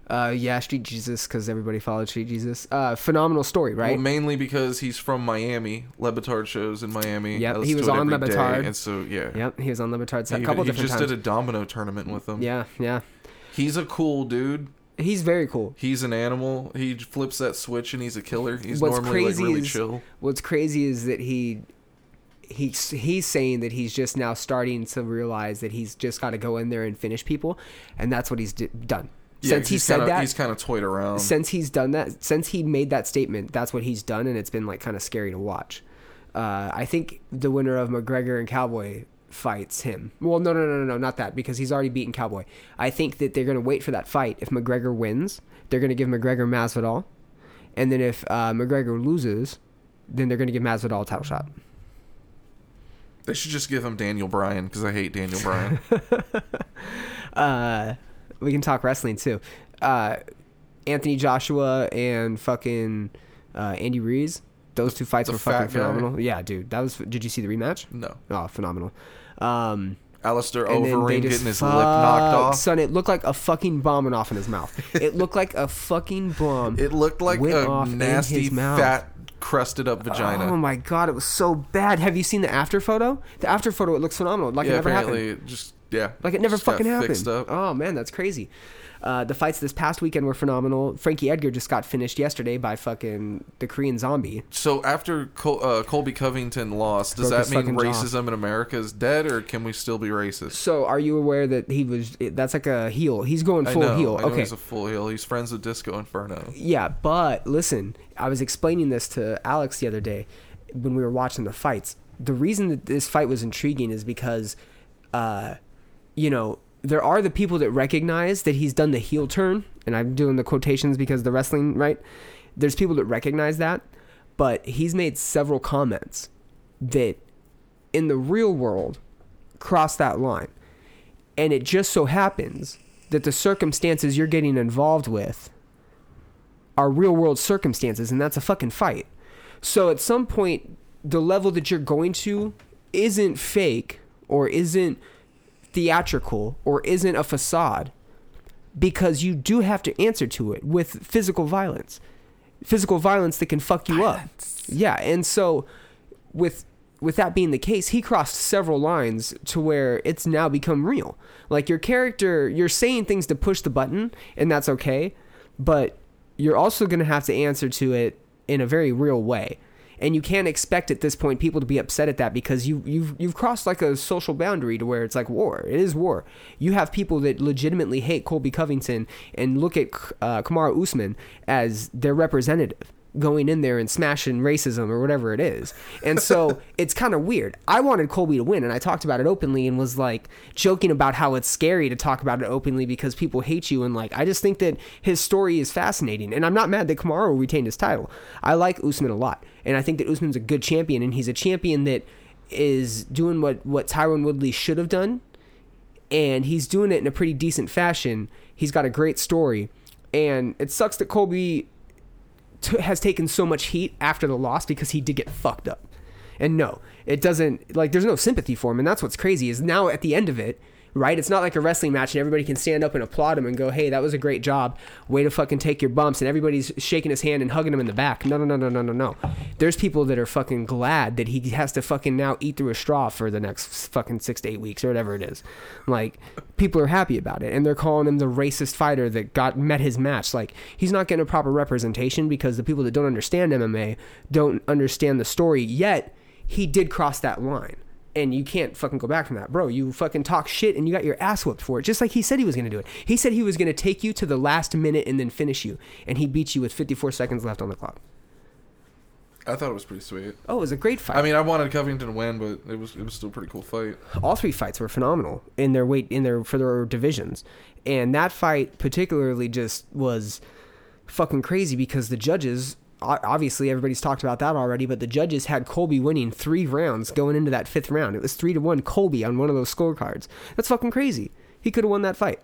Uh, yeah, Street Jesus, because everybody followed Street Jesus. Uh, phenomenal story, right? Well, mainly because he's from Miami. Levitard shows in Miami. Yep, he was on Levitard. Day, and so, yeah. Yep, he was on Levitard. So yeah, a couple he, different times. He just times. did a domino tournament with them. Yeah, yeah. He's a cool dude. He's very cool. He's an animal. He flips that switch and he's a killer. He's what's normally like really is, chill. What's crazy is that he, he he's saying that he's just now starting to realize that he's just got to go in there and finish people, and that's what he's d- done. Yeah, since he said kinda, that, he's kind of toyed around. Since he's done that, since he made that statement, that's what he's done, and it's been like kind of scary to watch. Uh, I think the winner of McGregor and Cowboy fights him. Well, no, no, no, no, no, not that, because he's already beaten Cowboy. I think that they're going to wait for that fight. If McGregor wins, they're going to give McGregor Masvidal, and then if uh, McGregor loses, then they're going to give Masvidal a title shot. They should just give him Daniel Bryan, because I hate Daniel Bryan. uh, we can talk wrestling too. Uh, Anthony Joshua and fucking uh, Andy Ruiz. Those two fights the were fucking phenomenal. Guy. Yeah, dude. That was. Did you see the rematch? No. Oh, phenomenal. Um, Alistair Overeem getting his fuck, lip knocked off. Son, it looked like a fucking bomb went off in his mouth. It looked like a fucking bomb. It looked like a nasty, fat, crusted up vagina. Oh my god, it was so bad. Have you seen the after photo? The after photo, it looks phenomenal. Like yeah, it never apparently happened. Just yeah. Like it never fucking happened. Up. Oh man, that's crazy. Uh, the fights this past weekend were phenomenal. Frankie Edgar just got finished yesterday by fucking the Korean zombie. So after Col- uh, Colby Covington lost, does that mean racism jaw. in America is dead, or can we still be racist? So are you aware that he was... That's like a heel. He's going full I know, heel. I know okay. He's a full heel. He's friends with Disco Inferno. Yeah, but listen, I was explaining this to Alex the other day when we were watching the fights. The reason that this fight was intriguing is because, uh, you know... there are the people that recognize that he's done the heel turn, and I'm doing the quotations because the wrestling, right? There's people that recognize that, but he's made several comments that in the real world cross that line. And it just so happens that the circumstances you're getting involved with are real world circumstances, and that's a fucking fight. So at some point, the level that you're going to isn't fake or isn't theatrical or isn't a facade, because you do have to answer to it with physical violence physical violence that can fuck you violence. up. Yeah, and so with with that being the case, he crossed several lines to where it's now become real. Like your character, you're saying things to push the button, and that's okay, but you're also going to have to answer to it in a very real way. And you can't expect at this point people to be upset at that, because you, you've you've crossed like a social boundary to where it's like war. It is war. You have people that legitimately hate Colby Covington and look at uh, Kamaru Usman as their representative going in there and smashing racism or whatever it is. And so it's kind of weird. I wanted Colby to win, and I talked about it openly and was like joking about how it's scary to talk about it openly because people hate you. And like, I just think that his story is fascinating, and I'm not mad that Kamaru retained his title. I like Usman a lot. And I think that Usman's a good champion, and he's a champion that is doing what, what Tyron Woodley should have done, and he's doing it in a pretty decent fashion. He's got a great story, and it sucks that Colby t- has taken so much heat after the loss because he did get fucked up. And no, it doesn't, like, there's no sympathy for him, and that's what's crazy is now at the end of it, right? It's not like a wrestling match and everybody can stand up and applaud him and go, hey, that was a great job. Way to fucking take your bumps. And everybody's shaking his hand and hugging him in the back. No, no, no, no, no, no, no. There's people that are fucking glad that he has to fucking now eat through a straw for the next fucking six to eight weeks or whatever it is. Like, people are happy about it, and they're calling him the racist fighter that got met his match. Like, he's not getting a proper representation because the people that don't understand M M A don't understand the story, yet he did cross that line. And you can't fucking go back from that, bro. You fucking talk shit and you got your ass whooped for it. Just like he said he was going to do it. He said he was going to take you to the last minute and then finish you. And he beat you with fifty-four seconds left on the clock. I thought it was pretty sweet. Oh, it was a great fight. I mean, I wanted Covington to win, but it was it was still a pretty cool fight. All three fights were phenomenal in their weight, in their for their divisions. And that fight particularly just was fucking crazy because the judges... Obviously, everybody's talked about that already, but the judges had Colby winning three rounds going into that fifth round. It was three to one Colby on one of those scorecards. That's fucking crazy. He could have won that fight.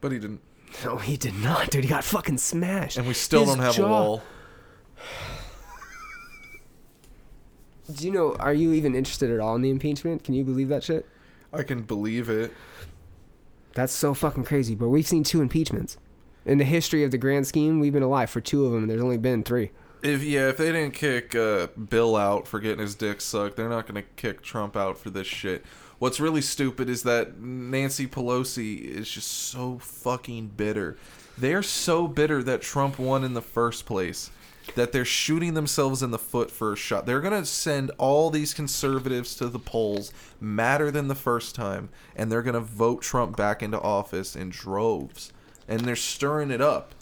But he didn't. No, he did not, dude. He got fucking smashed. And we still His don't have jaw... a wall. Do you know, are you even interested at all in the impeachment? Can you believe that shit? I can believe it. That's so fucking crazy, but we've seen two impeachments. In the history of the grand scheme, we've been alive for two of them, and there's only been three. If Yeah, if they didn't kick uh, Bill out for getting his dick sucked, they're not going to kick Trump out for this shit. What's really stupid is that Nancy Pelosi is just so fucking bitter. They're so bitter that Trump won in the first place that they're shooting themselves in the foot for a shot. They're going to send all these conservatives to the polls, madder than the first time, and they're going to vote Trump back into office in droves. And they're stirring it up.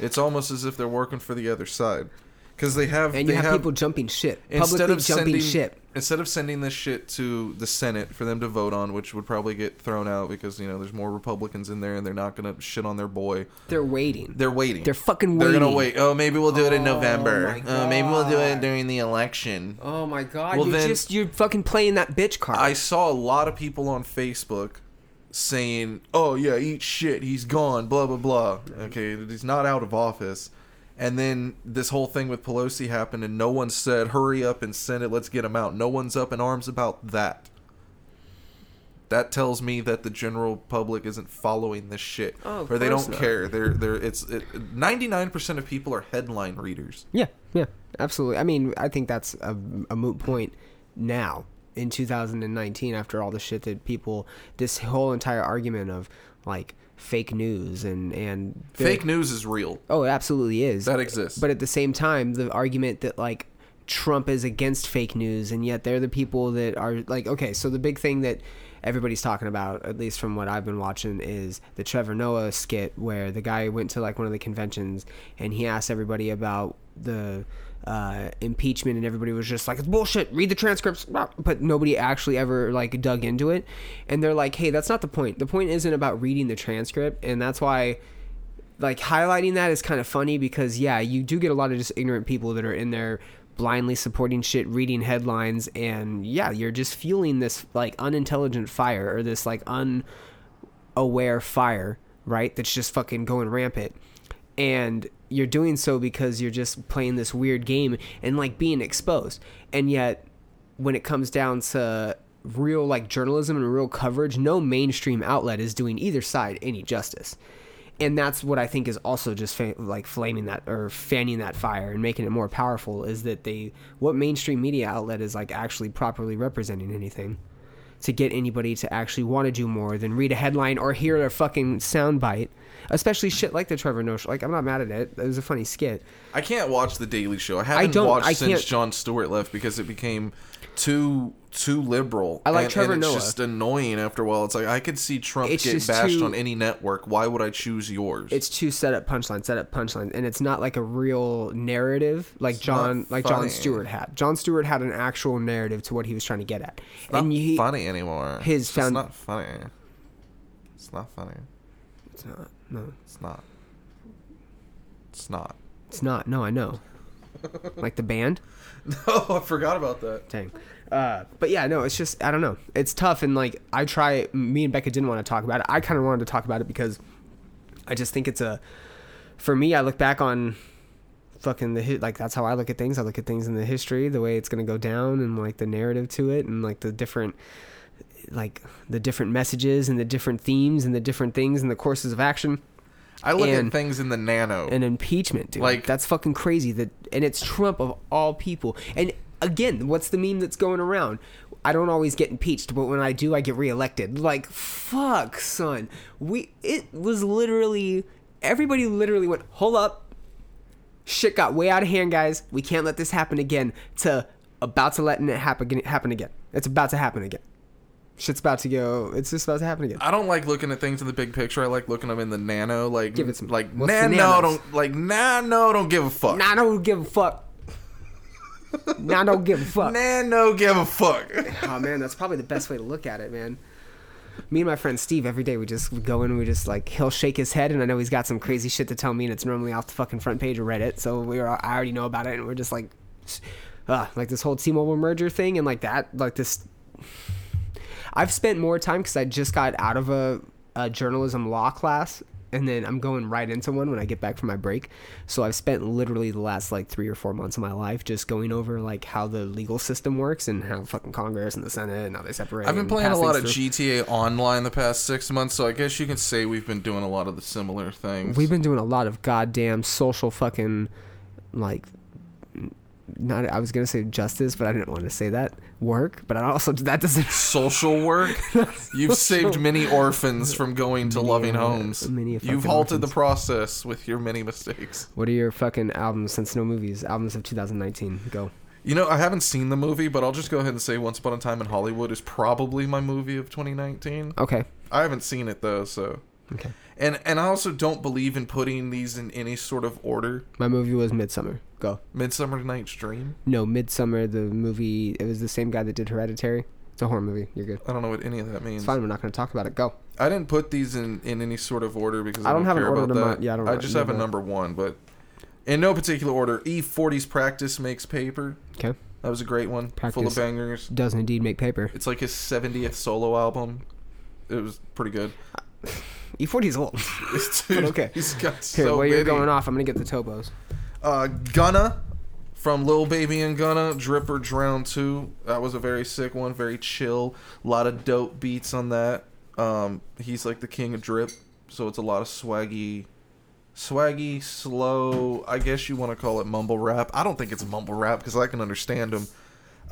It's almost as if they're working for the other side, because they have. And you they have, have people jumping ship, publicly jumping sending, ship. Instead of sending this shit to the Senate for them to vote on, which would probably get thrown out because you know there's more Republicans in there, and they're not going to shit on their boy. They're waiting. They're waiting. They're fucking waiting. They're going to wait. Oh, maybe we'll do it in November. Oh, uh, maybe we'll do it during the election. Oh my god! Well, you then, just you're fucking playing that bitch card. I saw a lot of people on Facebook saying, oh yeah, eat shit, he's gone, blah blah blah. Okay, he's not out of office. And then this whole thing with Pelosi happened, and no one said, hurry up and send it, let's get him out. No one's up in arms about that. That tells me that the general public isn't following this shit, oh, or they don't not. care. They're they're it's it, ninety-nine percent of people are headline readers. Yeah, yeah, absolutely. I mean, I think that's a, a moot point now. In two thousand nineteen, after all the shit that people, this whole entire argument of like fake news and and fake news is real. Oh, it absolutely is. That exists. But at the same time, the argument that like Trump is against fake news, and yet they're the people that are like, okay, so the big thing that everybody's talking about, at least from what I've been watching, is the Trevor Noah skit where the guy went to like one of the conventions and he asked everybody about the Uh, impeachment, and everybody was just like, it's bullshit, read the transcripts, but nobody actually ever like dug into it. And they're like, hey, that's not the point. The point isn't about reading the transcript, and that's why like highlighting that is kind of funny, because yeah, you do get a lot of just ignorant people that are in there blindly supporting shit, reading headlines, and yeah, you're just fueling this like unintelligent fire, or this like unaware fire, right, that's just fucking going rampant. And you're doing so because you're just playing this weird game and like being exposed. And yet when it comes down to real like journalism and real coverage, no mainstream outlet is doing either side any justice. And that's what I think is also just fa- like flaming that, or fanning that fire and making it more powerful, is that they, what mainstream media outlet is like actually properly representing anything to get anybody to actually want to do more than read a headline or hear a fucking soundbite, especially shit like the Trevor Noah show. Like, I'm not mad at it. It was a funny skit. I can't watch The Daily Show. I haven't I watched I since Jon Stewart left, because it became too too liberal. I like and, Trevor and it's Noah. It's just annoying after a while. It's like, I could see Trump it's get bashed too, on any network. Why would I choose yours? It's too set up punchline, set up punchline, and it's not like a real narrative like it's John like Jon Stewart had. Jon Stewart had an actual narrative to what he was trying to get at. It's and not he, funny anymore. His found, it's not funny. It's not funny. It's not. No, it's not. It's not. It's not. No, I know. Like the band? No, I forgot about that. Dang. Uh, but yeah, no, it's just, I don't know. It's tough. And like, I try, me and Becca didn't want to talk about it. I kind of wanted to talk about it because I just think it's a, for me, I look back on fucking the, like, that's how I look at things. I look at things in the history, the way it's going to go down, and like the narrative to it, and like the different, like the different messages and the different themes and the different things and the courses of action. I look and, at things in the nano. An impeachment, dude. Like, that's fucking crazy. That, and it's Trump of all people. And again, what's the meme that's going around? I don't always get impeached, but when I do, I get reelected. Like, fuck, son. We it was literally everybody literally went, hold up. Shit got way out of hand, guys. We can't let this happen again. To about to letting it happen happen again. It's about to happen again. Shit's about to go. It's just about to happen again. I don't like looking at things in the big picture. I like looking at them in the nano. Like, give it some. Like, nano don't. Like, nano don't give a fuck. Nano don't give a fuck. Nano don't give a fuck. Nano give a fuck. Oh man, that's probably the best way to look at it, man. Me and my friend Steve, every day we just we go in and we just like, he'll shake his head, and I know he's got some crazy shit to tell me, and it's normally off the fucking front page of Reddit, so we are I already know about it, and we're just like, ugh, like this whole T-Mobile merger thing, and like that, like this. I've spent more time because I just got out of a, a journalism law class, and then I'm going right into one when I get back from my break. So I've spent literally the last like three or four months of my life just going over like how the legal system works and how fucking Congress and the Senate and how they separate. I've been playing a lot of through. G T A Online the past six months, so I guess you can say we've been doing a lot of the similar things. We've been doing a lot of goddamn social fucking like... Not, I was gonna say justice, but I didn't want to say that work. But I also that doesn't social work. You've social. saved many orphans from going to many, loving homes. Many You've halted orphans. the process with your many mistakes. What are your fucking albums since no movies? Albums of two thousand nineteen. Go. You know, I haven't seen the movie, but I'll just go ahead and say Once Upon a Time in Hollywood is probably my movie of twenty nineteen. Okay. I haven't seen it though, so. Okay. And and I also don't believe in putting these in any sort of order. My movie was Midsommar. Go. Midsummer Night's Dream? No, Midsommar, the movie. It was the same guy that did Hereditary. It's a horror movie. You're good. I don't know what any of that means. It's fine. We're not going to talk about it. Go. I didn't put these in, in any sort of order because I, I don't, don't have care an order. About that. Yeah, I don't. I just have a number one, but in no particular order. E forty's Practice Makes Paper. Okay. That was a great one. Practice full of bangers. Does indeed make paper. It's like his seventieth solo album. It was pretty good. E forty's old. Dude, but okay. He's got so Here, while many. You're going off, I'm going to get the Tobos. Uh, Gunna from Lil Baby and Gunna, Drip or Drown two. That was a very sick one, very chill. A lot of dope beats on that. Um, he's like the king of drip, so it's a lot of swaggy, swaggy, slow, I guess you want to call it mumble rap. I don't think it's mumble rap because I can understand him.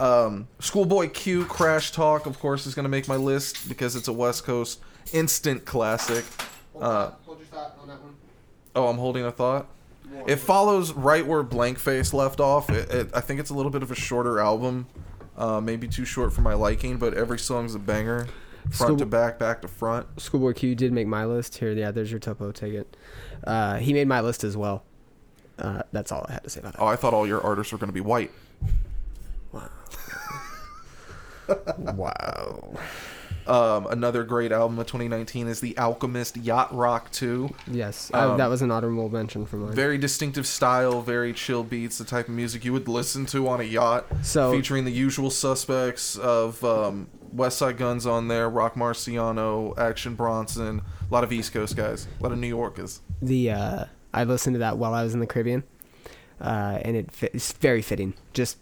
Um, Schoolboy Q, Crash Talk, of course, is going to make my list because it's a West Coast instant classic. Hold, uh, hold your thought on that one. Oh, I'm holding a thought. It follows right where Blankface left off. It, it, I think it's a little bit of a shorter album, uh, maybe too short for my liking, but every song's a banger, front School- to back, back to front. Schoolboy Q did make my list. Here, yeah, there's your topo. Take it. Uh, he made my list as well. Uh, that's all I had to say about that. Oh, I thought all your artists were going to be white. Wow. Wow. Um, another great album of twenty nineteen is The Alchemist, Yacht Rock two. Yes, um, I, that was an honorable mention for mine. Very distinctive style, very chill beats, the type of music you would listen to on a yacht. So, featuring the usual suspects of um, Westside Gunn's on there, Rock Marciano, Action Bronson, a lot of East Coast guys, a lot of New Yorkers. The uh, I listened to that while I was in the Caribbean, uh, and it fit, it's very fitting. Just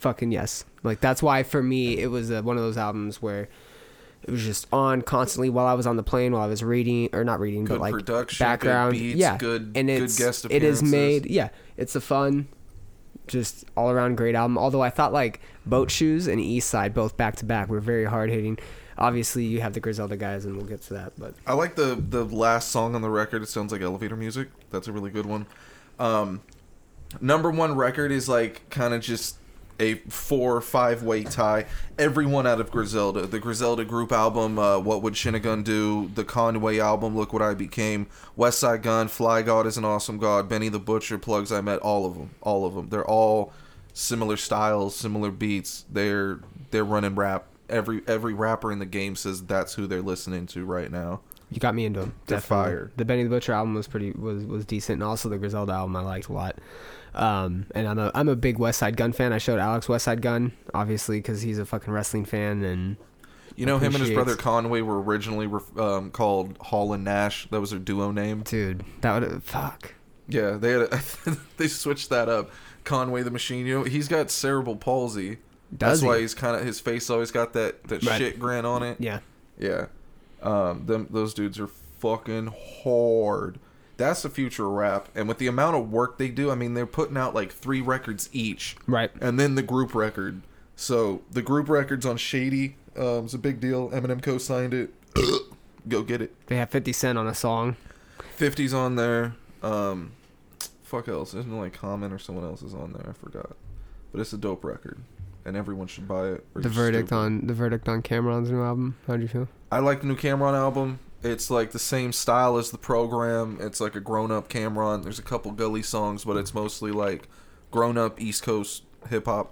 fucking yes. Like, that's why for me it was uh, one of those albums where it was just on constantly while I was on the plane, while I was reading, or not reading, good but like background. Good beats, yeah. Good, and it's, good guest appearances. It is made, yeah. It's a fun, just all around great album. Although I thought like Boat Shoes and East Side, both back to back, were very hard hitting. Obviously, you have the Griselda guys, and we'll get to that. But I like the, the last song on the record. It sounds like elevator music. That's a really good one. Um, number one record is like kind of just a four or five way tie. Everyone out of Griselda, the Griselda group album, uh, What Would Shinnegun Do, the Conway album, Look What I Became, Westside Gunn, Fly God Is an Awesome God, Benny the Butcher, Plugs I Met, all of them, all of them. They're all similar styles, similar beats. They're they're running rap. Every every rapper in the game says that's who they're listening to right now. You got me into them. They're fire. The Benny the Butcher album was pretty was was decent, and also the Griselda album I liked a lot. Um, and I'm a I'm a big Westside Gun fan. I showed Alex Westside Gun, obviously, because he's a fucking wrestling fan, and you know appreciates. Him and his brother Conway were originally ref- um, called Hall and Nash. That was their duo name. Dude, that would fuck. Yeah, they had a, they switched that up. Conway the Machine. You know, he's got cerebral palsy. Does That's he? Why he's kind of his face always got that that right. shit grin on it. Yeah, yeah. Um, them those dudes are fucking hard. That's the future of rap. And with the amount of work they do, I mean, they're putting out like three records each. Right. And then the group record. So the group record's on Shady. Um, it's a big deal. Eminem co-signed it. Go get it. They have fifty cent on a song. fifty's on there. Um, fuck else. Isn't it like Common or someone else is on there? I forgot. But it's a dope record. And everyone should buy it. The verdict stupid. on the verdict on Cam'ron's new album. How'd you feel? I like the new Cam'ron album. It's like the same style as The Program. It's like a grown-up Cam'ron. There's a couple gully songs, but it's mostly like grown-up East Coast hip-hop.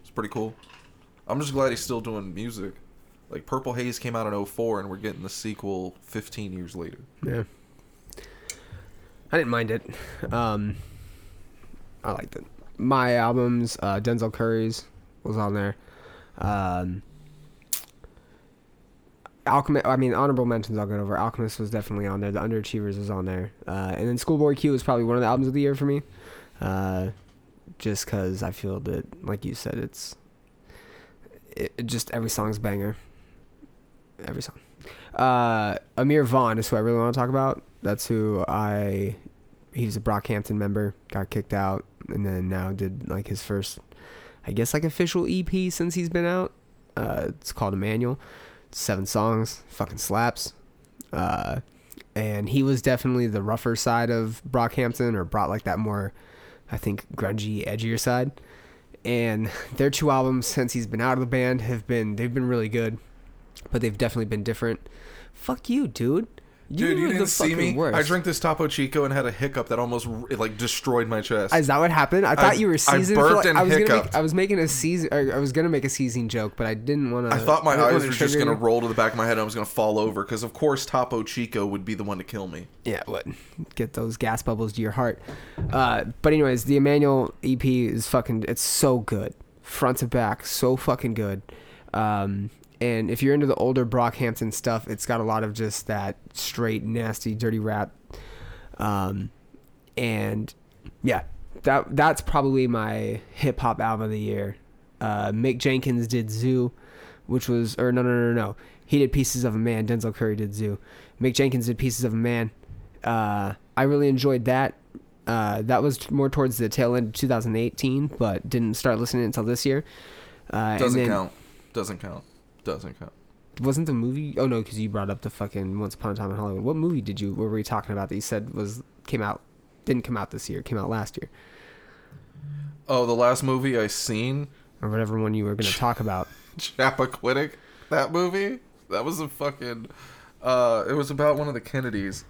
It's pretty cool. I'm just glad he's still doing music. Like Purple Haze came out in oh four, and we're getting the sequel fifteen years later. Yeah. I didn't mind it. Um, I liked it. My albums, uh, Denzel Curry's was on there. Um... Alchemist, I mean, honorable mentions I'll go over. Alchemist was definitely on there. The Underachievers was on there. Uh, and then Schoolboy Q was probably one of the albums of the year for me. Uh, just because I feel that, like you said, it's... It, it just every song's banger. Every song. Uh, Amir Vaughn is who I really want to talk about. That's who I... He was a Brockhampton member. Got kicked out. And then now did, like, his first, I guess, like, official E P since he's been out. Uh, it's called Emmanuel. Seven songs, fucking slaps. Uh, and he was definitely the rougher side of Brockhampton, or brought like that more, I think, grungy, edgier side. And their two albums since he's been out of the band have been, they've been really good, but they've definitely been different. Fuck you, dude. You dude, you didn't see me. Worst. I drank this Topo Chico and had a hiccup that almost like destroyed my chest. Is that what happened? I thought I, you were seasoned. I burped for, like, and I was hiccuped. Make, I was making a season. I was gonna make a season joke, but I didn't want to. I thought my I eyes were just gonna roll to the back of my head. And I was gonna fall over because, of course, Topo Chico would be the one to kill me. Yeah, it would get those gas bubbles to your heart. Uh, but anyways, the Emmanuel E P is fucking. It's so good, front to back, so fucking good. Um, And if you're into the older Brockhampton stuff, it's got a lot of just that straight, nasty, dirty rap. Um, and yeah, that that's probably my hip hop album of the year. Uh, Mick Jenkins did Zoo, which was, or no, no, no, no, no. He did Pieces of a Man. Denzel Curry did Zoo. Mick Jenkins did Pieces of a Man. Uh, I really enjoyed that. Uh, that was more towards the tail end of two thousand eighteen, but didn't start listening until this year. Uh, Doesn't and then, count. Doesn't count. Doesn't count. Wasn't the movie? Oh no, because you brought up the fucking Once Upon a Time in Hollywood. What movie did you? What were we talking about that you said was came out? Didn't come out this year. Came out last year. Oh, the last movie I seen, or whatever one you were going to talk about. Chappaquiddick. That movie. That was a fucking. Uh, it was about one of the Kennedys.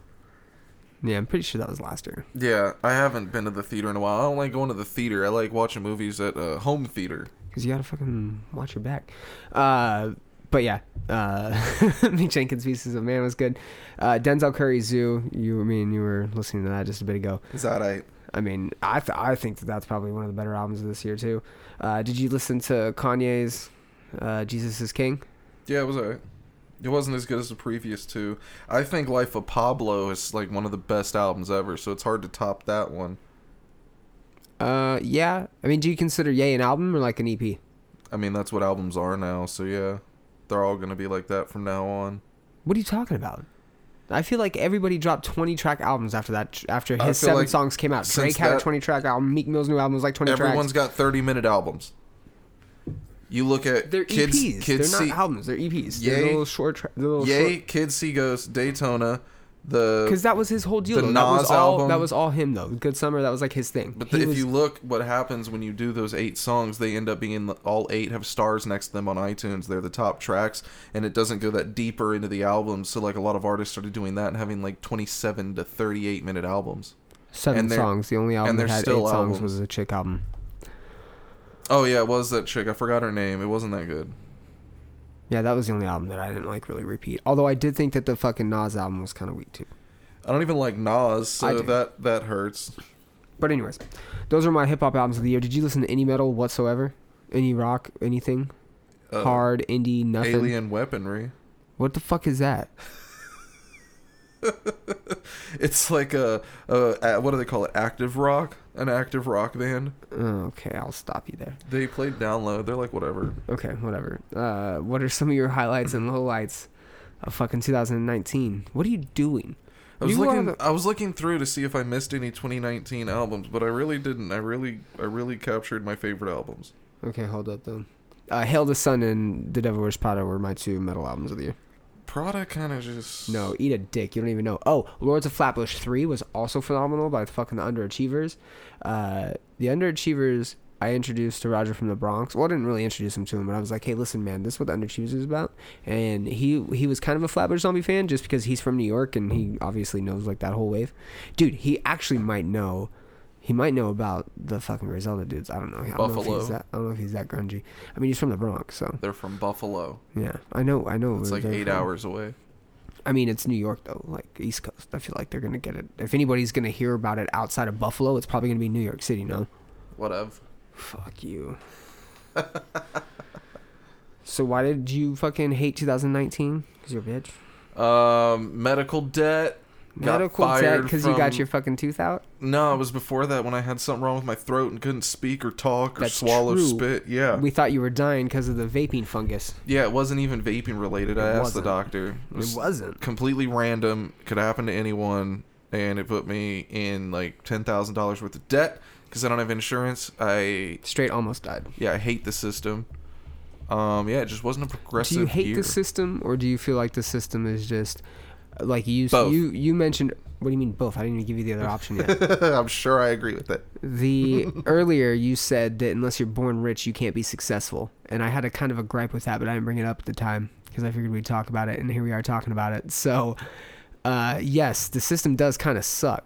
Yeah, I'm pretty sure that was last year. Yeah, I haven't been to the theater in a while. I don't like going to the theater. I like watching movies at uh, home theater. Because you got to fucking watch your back. Uh, but yeah, uh, Mick Jenkins' Pieces of Man was good. Uh, Denzel Curry's Zoo, you, I mean, you were listening to that just a bit ago. Is that right? I mean, I th- I think that that's probably one of the better albums of this year, too. Uh, did you listen to Kanye's uh, Jesus is King? Yeah, it was all right. It wasn't as good as the previous two. I think Life of Pablo is like one of the best albums ever, so it's hard to top that one. Uh, yeah. I mean, do you consider Ye an album or like an E P? I mean, that's what albums are now, so yeah. They're all going to be like that from now on. What are you talking about? I feel like everybody dropped twenty-track albums after that. After his seven like songs came out. Drake had that, a twenty-track album. Meek Mill's new album was like twenty tracks. Everyone's got thirty-minute albums. You look at they're kids, E Ps. Kids they're not see, albums. They're E Ps. Yay, they're little short. Tra- little yay, short. Kids See Ghost, Daytona, the because that was his whole deal. The Nas that was all, album. That was all him though. Good Summer. That was like his thing. But the, if was, you look, what happens when you do those eight songs? They end up being all eight have stars next to them on iTunes. They're the top tracks, and it doesn't go that deeper into the album. So like a lot of artists started doing that and having like twenty-seven to thirty-eight minute albums. Seven songs. The only album that had eight albums. songs was a chick album. Oh, yeah, it was that chick. I forgot her name. It wasn't that good. Yeah, that was the only album that I didn't, like, really repeat. Although I did think that the fucking Nas album was kind of weak, too. I don't even like Nas, so that, that hurts. But anyways, those are my hip-hop albums of the year. Did you listen to any metal whatsoever? Any rock? Anything? Uh, Hard, indie, nothing? Alien Weaponry. What the fuck is that? It's like a, a what do they call it? Active rock, an active rock band. Okay, I'll stop you there. They played Down Low. They're like whatever. Okay, whatever. Uh, what are some of your highlights and lowlights of fucking twenty nineteen? What are you doing? I was you looking. The... I was looking through to see if I missed any twenty nineteen albums, but I really didn't. I really, I really captured my favorite albums. Okay, hold up then. Uh, Hail the Sun and The Devil Wears Prada were my two metal albums of the year. Prada kind of just... No, eat a dick. You don't even know. Oh, Lords of Flatbush three was also phenomenal by fucking the Underachievers. Uh, the Underachievers I introduced to Roger from the Bronx. Well, I didn't really introduce him to him, but I was like, hey, listen, man, this is what the Underachievers is about. And he he was kind of a Flatbush Zombie fan just because he's from New York and he obviously knows like that whole wave. Dude, he actually might know... He might know about the fucking Griselda dudes. I don't know. I don't Buffalo. Know if he's that, I don't know if he's that grungy. I mean, he's from the Bronx, so. They're from Buffalo. Yeah, I know. I know. It's like eight from. hours away. I mean, it's New York, though, like East Coast. I feel like they're going to get it. If anybody's going to hear about it outside of Buffalo, it's probably going to be New York City, no? Whatever. Fuck you. So why did you fucking hate twenty nineteen? Because you're a bitch. Um, medical debt. Medical debt because you got your fucking tooth out? No, it was before that when I had something wrong with my throat and couldn't speak or talk or That's swallow true. spit. Yeah. We thought you were dying because of the vaping fungus. Yeah, it wasn't even vaping related. It I wasn't. asked the doctor. It, was it wasn't. Completely random. Could happen to anyone. And it put me in like ten thousand dollars worth of debt because I don't have insurance. I Straight almost died. Yeah, I hate the system. Um, Yeah, it just wasn't a progressive Do you hate year. the system or do you feel like the system is just... Like you, you, you mentioned. What do you mean both? I didn't even give you the other option yet. I'm sure I agree with that. The earlier you said that unless you're born rich, you can't be successful, and I had a kind of a gripe with that, but I didn't bring it up at the time because I figured we'd talk about it, and here we are talking about it. So, uh, yes, the system does kind of suck,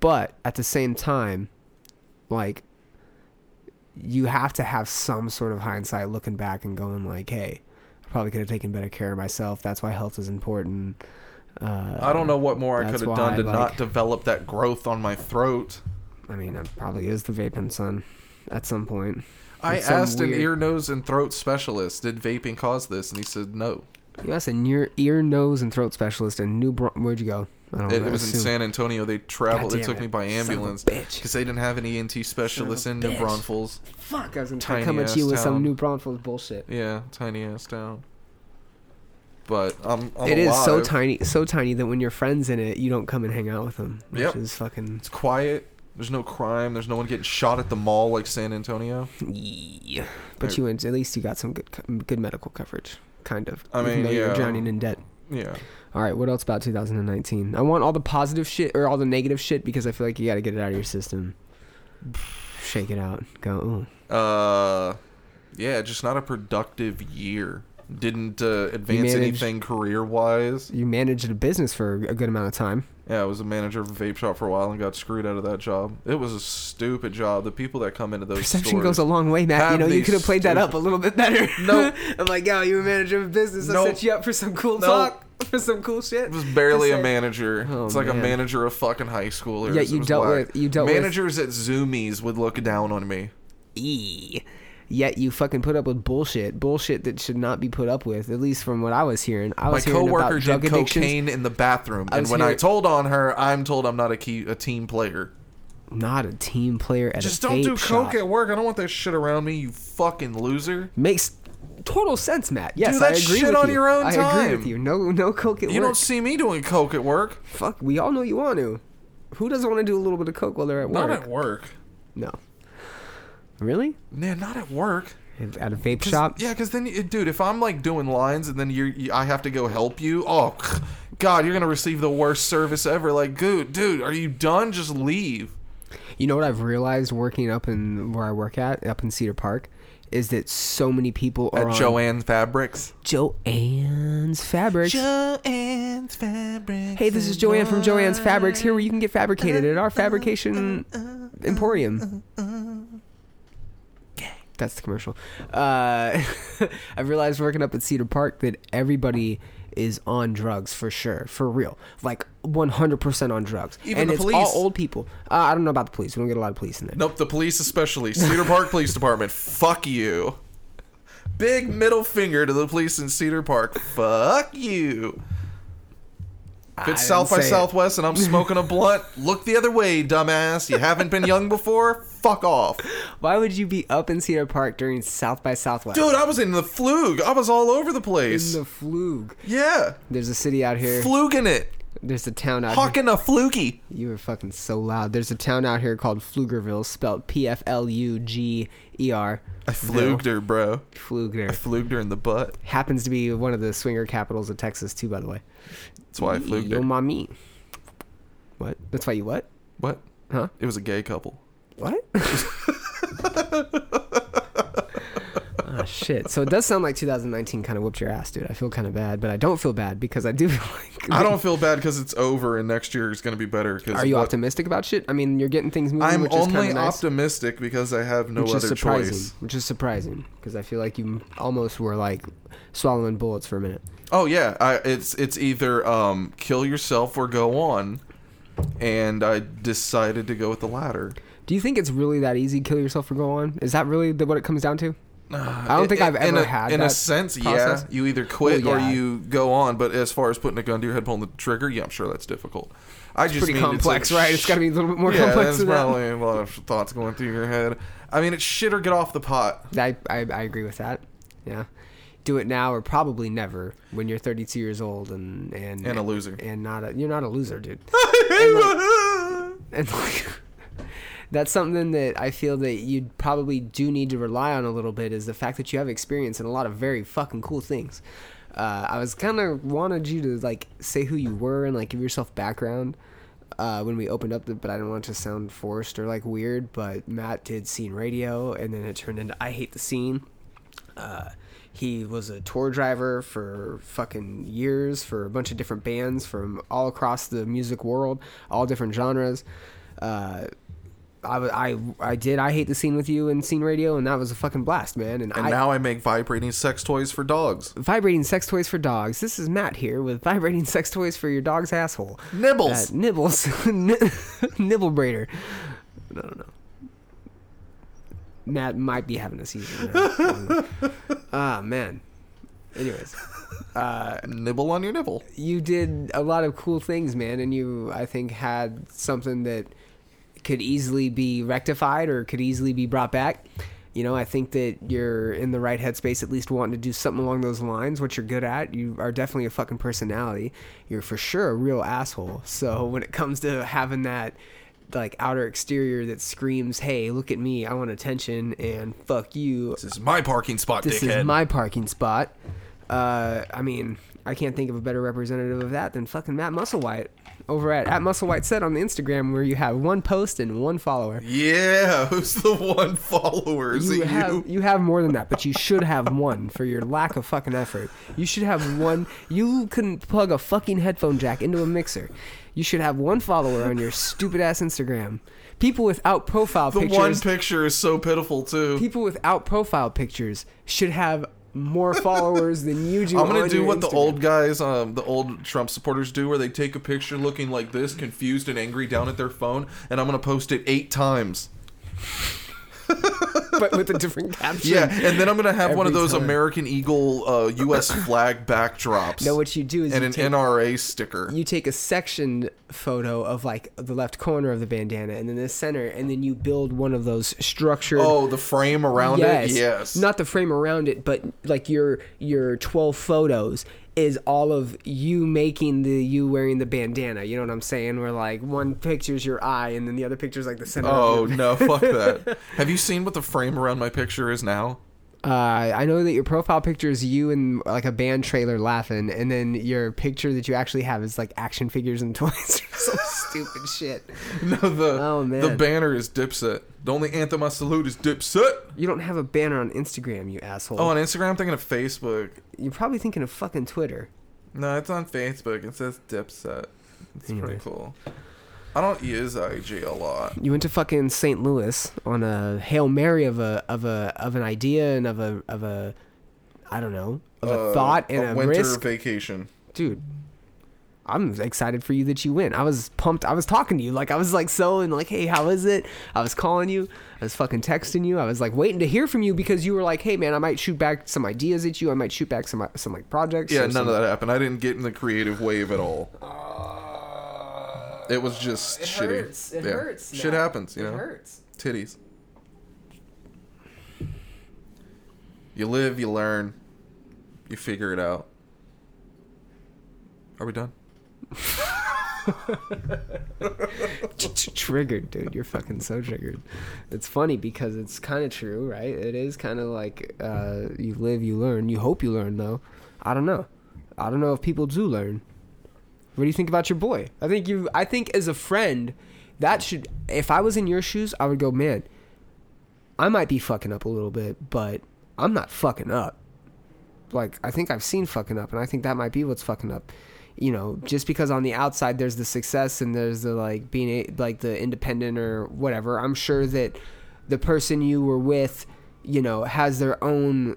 but at the same time, like you have to have some sort of hindsight, looking back and going like, "Hey, I probably could have taken better care of myself. That's why health is important." Uh, I don't know what more I could have done to like, not develop that growth on my throat. I mean, it probably is the vaping, son, at some point. I some asked weird... an ear, nose, and throat specialist, did vaping cause this? And he said no. You asked an ear, ear nose, and throat specialist in New Bronx. Where'd you go? I don't it, know. It was in San Antonio. They traveled. They took it. me by ambulance. Because they didn't have any E N T specialists in bitch. New Braunfels. Fuck, I was going to come at you town. with some New Braunfels bullshit. Yeah, tiny-ass town. But I'm, I'm it alive. Is so tiny, so tiny that when your friend's in it, you don't come and hang out with them. Which yep. is fucking. It's quiet. There's no crime. There's no one getting shot at the mall like San Antonio. Yeah, but there. you went. At least you got some good, good medical coverage. Kind of. I mean, yeah. You're drowning in debt. Yeah. All right. What else about twenty nineteen? I want all the positive shit or all the negative shit because I feel like you got to get it out of your system. Shake it out. Go. Ooh. Uh, yeah. Just not a productive year. Didn't uh, advance managed, anything career-wise. You managed a business for a good amount of time. Yeah, I was a manager of a vape shop for a while and got screwed out of that job. It was a stupid job. The people that come into those Perception stores... Perception goes a long way, Matt. You know, you could have played stupid. that up a little bit better. No. Nope. I'm like, yo, you were a manager of a business. I nope. set you up for some cool nope. talk, for some cool shit. It was barely a manager. Oh, it's like man. a manager of fucking high schoolers. Yeah, you dealt black. with... You dealt Managers with... at Zoomies would look down on me. Eee. Yet you fucking put up with bullshit, bullshit that should not be put up with. At least from what I was hearing, I was My hearing about drug did addictions. cocaine in the bathroom, and when hearing, I told on her, I'm told I'm not a, key, a team player. Not a team player at Just a vape shop. Just don't do coke at work. I don't want that shit around me. You fucking loser. Makes total sense, Matt. Yes, do that I agree shit with on you. your own I time. I agree with you. No, no coke at you work. You don't see me doing coke at work. Fuck. We all know you want to. Who doesn't want to do a little bit of coke while they're at not work? Not at work. No. Really? Yeah, not at work. At a vape shop? Yeah, because then, dude, if I'm like doing lines and then you're, you, I have to go help you, oh, God, you're going to receive the worst service ever. Like, dude, dude, are you done? Just leave. You know what I've realized working up in where I work at, up in Cedar Park, is that so many people are at Joanne's Fabrics. Joanne's Fabrics. Joanne's Fabrics. Hey, this is Joanne from Joanne's Fabrics, here where you can get fabricated at our fabrication emporium. That's the commercial. Uh, I realized working up at Cedar Park that everybody is on drugs for sure, for real. Like one hundred percent on drugs. Even and the it's police. all old people. Uh, I don't know about the police. We don't get a lot of police in there. Nope, the police especially. Cedar Park Police Department. Fuck you. Big middle finger to the police in Cedar Park. Fuck you. If it's South by Southwest it. and I'm smoking a blunt, look the other way, dumbass. You haven't been young before? Fuck off. Why would you be up in Cedar Park during South by Southwest? Dude, I was in the Flug. I was all over the place. In the Flug. Yeah. There's a city out here. Flugin' it. There's a town out Hawking here. Hawking a fluky. You were fucking so loud. There's a town out here called Pflugerville, spelled P F L U G E R. I fluged her, bro. Fluged her. I fluged her in the butt. Happens to be one of the swinger capitals of Texas, too, by the way. That's why I fluged her. Yo, mommy. What? That's why you what? What? Huh? It was a gay couple. What? Oh, shit. So it does sound like two thousand nineteen kind of whooped your ass, dude. I feel kind of bad, but I don't feel bad because I do feel like... I don't feel bad because it's over and next year is going to be better. Cause Are you what, optimistic about shit? I mean, you're getting things moving, I'm which is kind of nice. I'm only optimistic because I have no which other choice. Which is surprising because I feel like you almost were like swallowing bullets for a minute. Oh, yeah. I, it's, it's either um, kill yourself or go on. And I decided to go with the latter. Do you think it's really that easy, kill yourself or go on? Is that really the, what it comes down to? I don't think I've ever in a, had in that a sense process. Yeah, you either quit well, yeah. or you go on, but as far as putting a gun to your head, pulling the trigger, yeah, I'm sure that's difficult. I it's just pretty mean complex, it's like, right? It's got to be a little bit more yeah, complex than that. Yeah, there's probably a lot of thoughts going through your head. I mean, it's shit or get off the pot. I, I, I agree with that. Yeah. Do it now or probably never when you're thirty-two years old and... And, and a loser. And not a, you're not a loser, dude. And like, and like, that's something that I feel that you probably do need to rely on a little bit is the fact that you have experience in a lot of very fucking cool things. Uh, I was kind of wanted you to like say who you were and like give yourself background uh, when we opened up, the, but I didn't want it to sound forced or like weird, but Matt did Scene Radio and then it turned into I Hate the Scene. Uh, he was a tour driver for fucking years for a bunch of different bands from all across the music world, all different genres. Uh, I, I, I did I Hate the Scene with you in Scene Radio, and that was a fucking blast, man. And, and I, now I make vibrating sex toys for dogs. Vibrating sex toys for dogs. This is Matt here with vibrating sex toys for your dog's asshole. Nibbles. Uh, nibbles. Nibble braider. I don't know. Matt might be having a seizure. Ah, man. Anyways. Uh, Nibble on your nibble. You did a lot of cool things, man, and you, I think, had something that... could easily be rectified or could easily be brought back. You know, I think that you're in the right headspace, at least wanting to do something along those lines, what you're good at. You are definitely a fucking personality. You're for sure a real asshole. So when it comes to having that like outer exterior that screams, hey, look at me, I want attention and fuck you. This is my parking spot, this dickhead. This is my parking spot. Uh, I mean, I can't think of a better representative of that than fucking Matt Musselwhite. Over at, at Musselwhite Set on the Instagram, where you have one post and one follower. Yeah, who's the one follower? Is you, it have, you? you have more than that, but you should have one for your lack of fucking effort. You should have one. You couldn't plug a fucking headphone jack into a mixer. You should have one follower on your stupid-ass Instagram. People without profile the pictures... The one picture is so pitiful, too. People without profile pictures should have... more followers than you do. I'm gonna on do your what Instagram. The old guys, um, the old Trump supporters do, where they take a picture looking like this, confused and angry, down at their phone, and I'm gonna post it eight times, but with a different caption. Yeah, and then I'm gonna have one of those time. American Eagle, uh, U S flag backdrops. No, what you do is and you an take, N R A sticker. You take a sectioned photo of like the left corner of the bandana, and then the center, and then you build one of those structured. Oh, the frame around yes, it. Yes, not the frame around it, but like your your twelve photos. Is all of you making the you wearing the bandana? You know what I'm saying? Where like one picture's your eye, and then the other picture's like the center. Oh of your... no, fuck that! Have you seen what the frame around my picture is now? Uh, I know that your profile picture is you and like a band trailer laughing, and then your picture that you actually have is like action figures and toys or some stupid shit. No, the oh, man. The banner is Dipset. The only anthem I salute is Dipset. You don't have a banner on Instagram, you asshole. Oh, on Instagram, I'm thinking of Facebook. You're probably thinking of fucking Twitter. No, it's on Facebook. It says Dipset. It's anyway. Pretty cool. I don't use I G a lot. You went to fucking Saint Louis on a Hail Mary of a of a of an idea and of a of a I don't know of a uh, thought and a, a winter risk. Vacation, dude. I'm excited for you that you win. I was pumped. I was talking to you. Like, I was like, so, and like, hey, how is it? I was calling you. I was fucking texting you. I was like waiting to hear from you because you were like, hey, man, I might shoot back some ideas at you. I might shoot back some, some like projects. Yeah, none some, of that happened. I didn't get in the creative wave at all. Uh, it was just it shitty. Hurts. It yeah. hurts. Now. Shit happens, you know? It hurts. Titties. You live, you learn, you figure it out. Are we done? Triggered, dude. You're fucking so triggered. It's funny because it's kind of true, right? It is kind of like uh, you live, you learn. You hope you learn, though. I don't know. I don't know if people do learn. What do you think about your boy? I think you. I think as a friend, that should. If I was in your shoes, I would go, man, I might be fucking up a little bit, but I'm not fucking up. Like, I think I've seen fucking up, and I think that might be what's fucking up. You know, just because on the outside there's the success and there's the, like, being, a, like, the independent or whatever, I'm sure that the person you were with, you know, has their own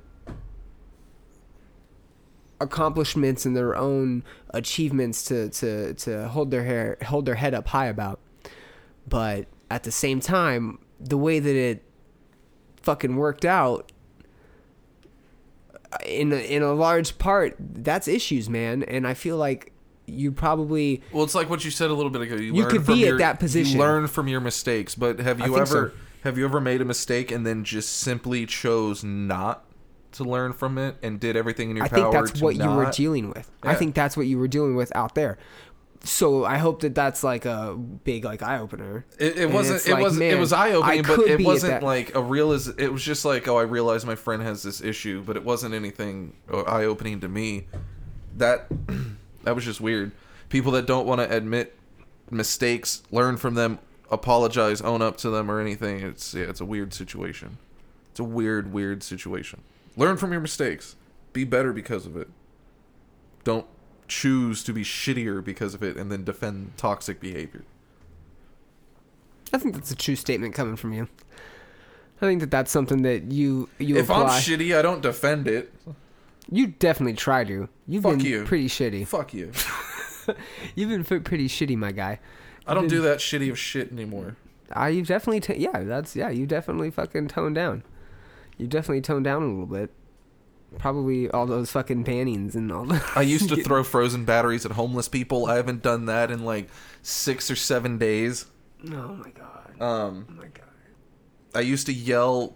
accomplishments and their own achievements to, to, to hold their hair, hold their head up high about. But at the same time, the way that it fucking worked out, in a, in a large part, that's issues, man. And I feel like you probably... Well, it's like what you said a little bit ago. You, you learn could from be your, at that position. You learn from your mistakes. But have you ever so. have you ever made a mistake and then just simply chose not to learn from it and did everything in your I power to not... I think that's what not... you were dealing with. Yeah. I think that's what you were dealing with out there. So I hope that that's like a big like eye opener. It, it wasn't. It like, was. Man, it was eye opening, but it wasn't like a real. It was just like, oh, I realize my friend has this issue, but it wasn't anything eye opening to me. That that was just weird. People that don't want to admit mistakes, learn from them, apologize, own up to them, or anything. It's yeah, it's a weird situation. It's a weird, weird situation. Learn from your mistakes. Be better because of it. Don't choose to be shittier because of it and then defend toxic behavior. I think that's a true statement coming from you. I think that that's something that you you if apply. I'm shitty, I don't defend it. You definitely try to. You've Fuck been you. pretty shitty. Fuck you. You've been pretty shitty, my guy. You've I don't been... do that shitty of shit anymore. I you've definitely t- yeah that's yeah you definitely fucking toned down. You definitely toned down a little bit. Probably all those fucking bannings and all that. I used to throw frozen batteries at homeless people. I haven't done that in like six or seven days. Oh my god. Um, oh my god. I used to yell,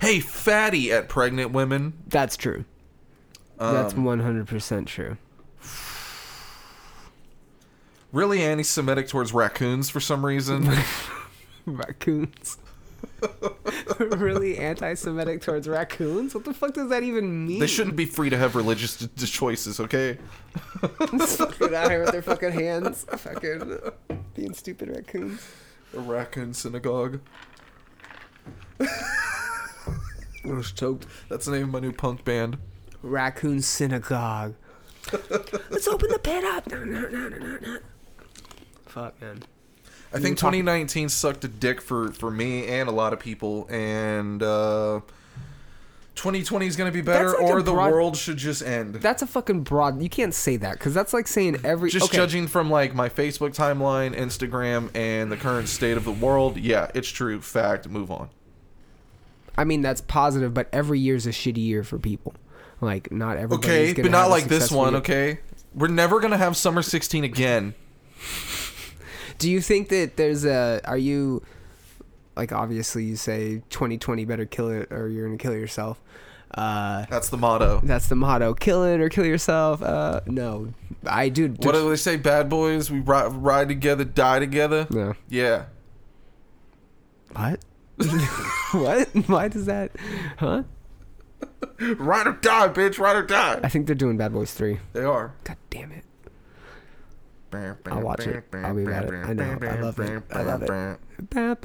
"Hey, fatty!" at pregnant women. That's true. Um, That's one hundred percent true. Really anti-Semitic towards raccoons for some reason. Raccoons. Really anti-Semitic towards raccoons? What the fuck does that even mean? They shouldn't be free to have religious d- d- choices, okay? Just fucking out here with their fucking hands. Fucking being stupid raccoons. A raccoon synagogue. I was choked. That's the name of my new punk band. Raccoon Synagogue. Let's open the pit up. No, no, no, no, no. Fuck, man. I think twenty nineteen sucked a dick for, for me and a lot of people, and uh, twenty twenty is going to be better, like or broad, the world should just end. That's a fucking broad... You can't say that, because that's like saying every... Just okay. Judging from like my Facebook timeline, Instagram, and the current state of the world, yeah, it's true. Fact. Move on. I mean, that's positive, but every year's a shitty year for people. Like, not everybody's going to Okay, but not like this one, year. Okay? We're never going to have Summer sixteen again. Do you think that there's a... Are you... Like, obviously, you say twenty twenty better kill it or you're going to kill yourself. Uh, that's the motto. That's the motto. Kill it or kill yourself. Uh, no. I do... do what do they say? Bad boys, we ri- ride together, die together? No. Yeah. What? What? Why does that... Huh? Ride or die, bitch. Ride or die. I think they're doing Bad Boys three. They are. God damn it. I'll watch it. I'll be about it. I know. I love it. I love it. But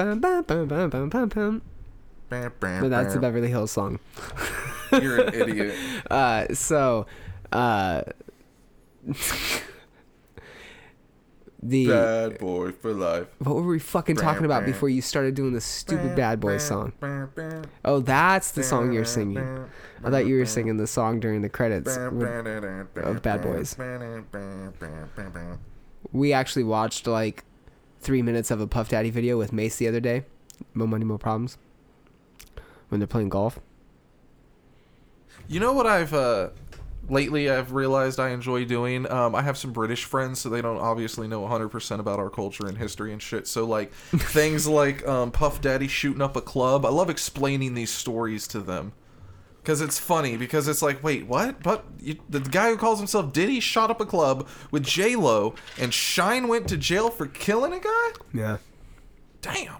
that's the Beverly Hills song. You're an idiot. Uh, so, uh, the Bad Boy for life. What were we fucking talking about before you started doing the stupid Bad Boy song? Oh, that's the song you're singing. I thought you were singing the song during the credits of Bad Boys. We actually watched like three minutes of a Puff Daddy video with Mace the other day. Mo Money, Mo Problems. When they're playing golf. You know what I've uh, lately I've realized I enjoy doing? Um, I have some British friends, so they don't obviously know one hundred percent about our culture and history and shit. So like things like um, Puff Daddy shooting up a club. I love explaining these stories to them. Because it's funny, because it's like, wait, what? But you, the guy who calls himself Diddy shot up a club with J-Lo, and Shine went to jail for killing a guy? Yeah. Damn.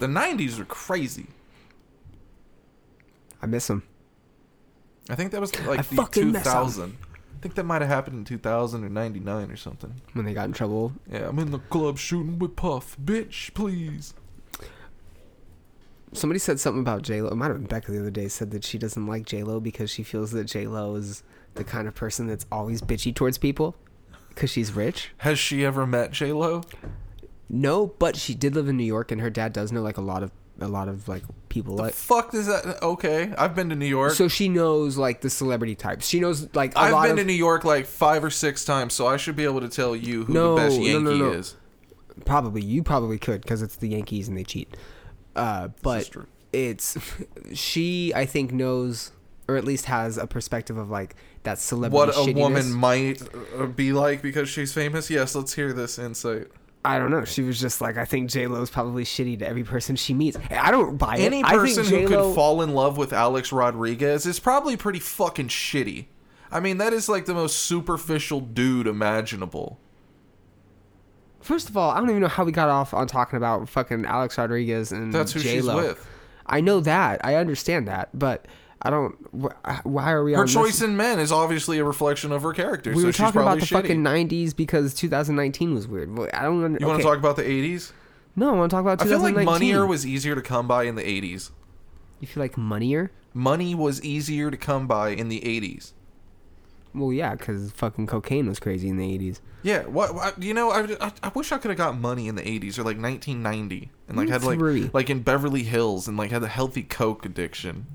The nineties were crazy. I miss him. I think that was like I the two thousand. I think that might have happened in two thousand or ninety-nine or something. When they got in trouble. Yeah, I'm in the club shooting with Puff. Bitch, please. Somebody said something about J-Lo. It might have been Becca the other day. Said that she doesn't like J-Lo because she feels that J-Lo is the kind of person that's always bitchy towards people because she's rich. Has she ever met J-Lo? No, but she did live in New York, and her dad does know like a lot of a lot of like people. The like, fuck is that? Okay, I've been to New York, so she knows like the celebrity types. She knows like a I've lot been of, to New York like five or six times, so I should be able to tell you who no, the best Yankee no, no, no. is. Probably you probably could because it's the Yankees and they cheat. Uh, but it's she I think knows or at least has a perspective of like that celebrity. What a shittiness. Woman might be like because she's famous. Yes, let's hear this insight. I don't know. She was just like, I think J-Lo's probably shitty to every person she meets. I don't buy it. Any person who could fall in love with Alex Rodriguez is probably pretty fucking shitty. I mean, that is like the most superficial dude imaginable. First of all, I don't even know how we got off on talking about fucking Alex Rodriguez and that's who J-Lo. She's with. I know that. I understand that. But I don't... Wh- why are we... Her on choice this? In men is obviously a reflection of her character. We so were talking about the shitty. Fucking nineties because two thousand nineteen was weird. I don't... Under- you want to okay. talk about the eighties? No, I want to talk about two thousand nineteen. I feel like money was easier to come by in the eighties. You feel like money-er? Money was easier to come by in the eighties. Well, yeah, because fucking cocaine was crazy in the eighties. Yeah, what, what you know, I, I, I wish I could have got money in the eighties or like nineteen ninety and like had like three. Like in Beverly Hills and like had a healthy coke addiction.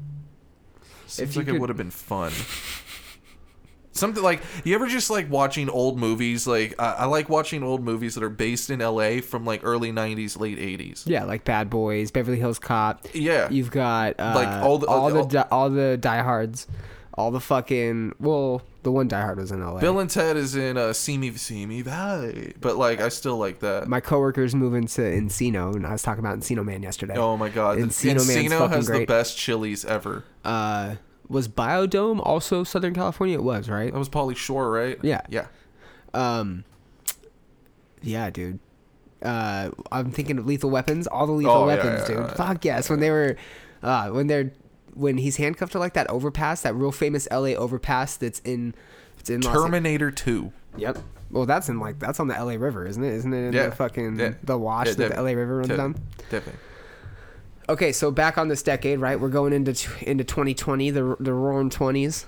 Seems if like could... it would have been fun. Something like you ever just like watching old movies? Like I, I like watching old movies that are based in L A from like early nineties, late eighties. Yeah, like Bad Boys, Beverly Hills Cop. Yeah, you've got uh, like all the all, all the all, di- all the diehards. All the fucking... Well, the one Die Hard was in L A. Bill and Ted is in uh, See Me, See Me Valley. But, like, I still like that. My coworker's moving to Encino, and I was talking about Encino Man yesterday. Oh, my God. Encino, Encino has great. The best chilies ever. Uh, was Biodome also Southern California? It was, right? That was Pauly Shore, right? Yeah. Yeah. Um, yeah, dude. Uh, I'm thinking of Lethal Weapons. All the Lethal oh, Weapons, yeah, yeah, dude. Yeah, fuck yes. Yeah. When they were... Uh, when they're... When he's handcuffed to like that overpass, that real famous L A overpass that's in, it's in Terminator two. Yep. Well, that's in like that's on the L A River, isn't it? Isn't it in yeah. the fucking yeah. the wash yeah, that the L A River runs down? Definitely. Okay, so back on this decade, right? We're going into into twenty twenty, the the Roaring Twenties,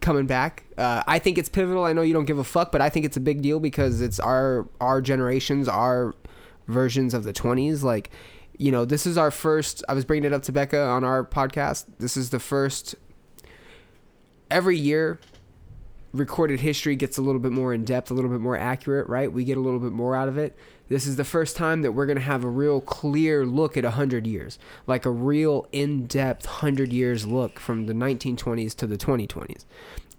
coming back. Uh, I think it's pivotal. I know you don't give a fuck, but I think it's a big deal because it's our our generations, our versions of the twenties, like. You know, this is our first... I was bringing it up to Becca on our podcast. This is the first... Every year, recorded history gets a little bit more in-depth, a little bit more accurate, right? We get a little bit more out of it. This is the first time that we're going to have a real clear look at one hundred years. Like a real in-depth one hundred years look from the nineteen twenties to the twenty twenties.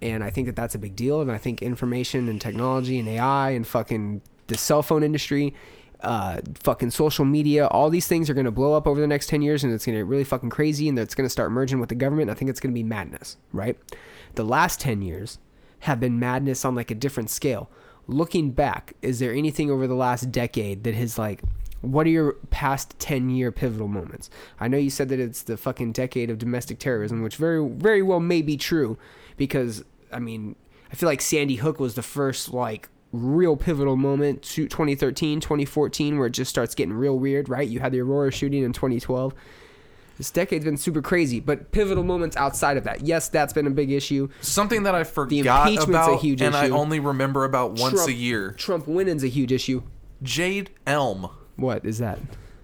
And I think that that's a big deal. And I think information and technology and A I and fucking the cell phone industry... Uh, fucking social media, all these things are going to blow up over the next ten years, and it's going to get really fucking crazy, and it's going to start merging with the government. I think it's going to be madness, right? The last ten years have been madness on like a different scale. Looking back, is there anything over the last decade that has like, what are your past ten year pivotal moments? I know you said that it's the fucking decade of domestic terrorism, which very, very well may be true because, I mean, I feel like Sandy Hook was the first like real pivotal moment to twenty thirteen, twenty fourteen, where it just starts getting real weird, right? You had the Aurora shooting in twenty twelve. This decade's been super crazy, but pivotal moments outside of that. Yes, that's been a big issue. Something that I forgot about, a huge and issue. I only remember about once Trump, a year. Trump winning's a huge issue. Jade Elm. What is that?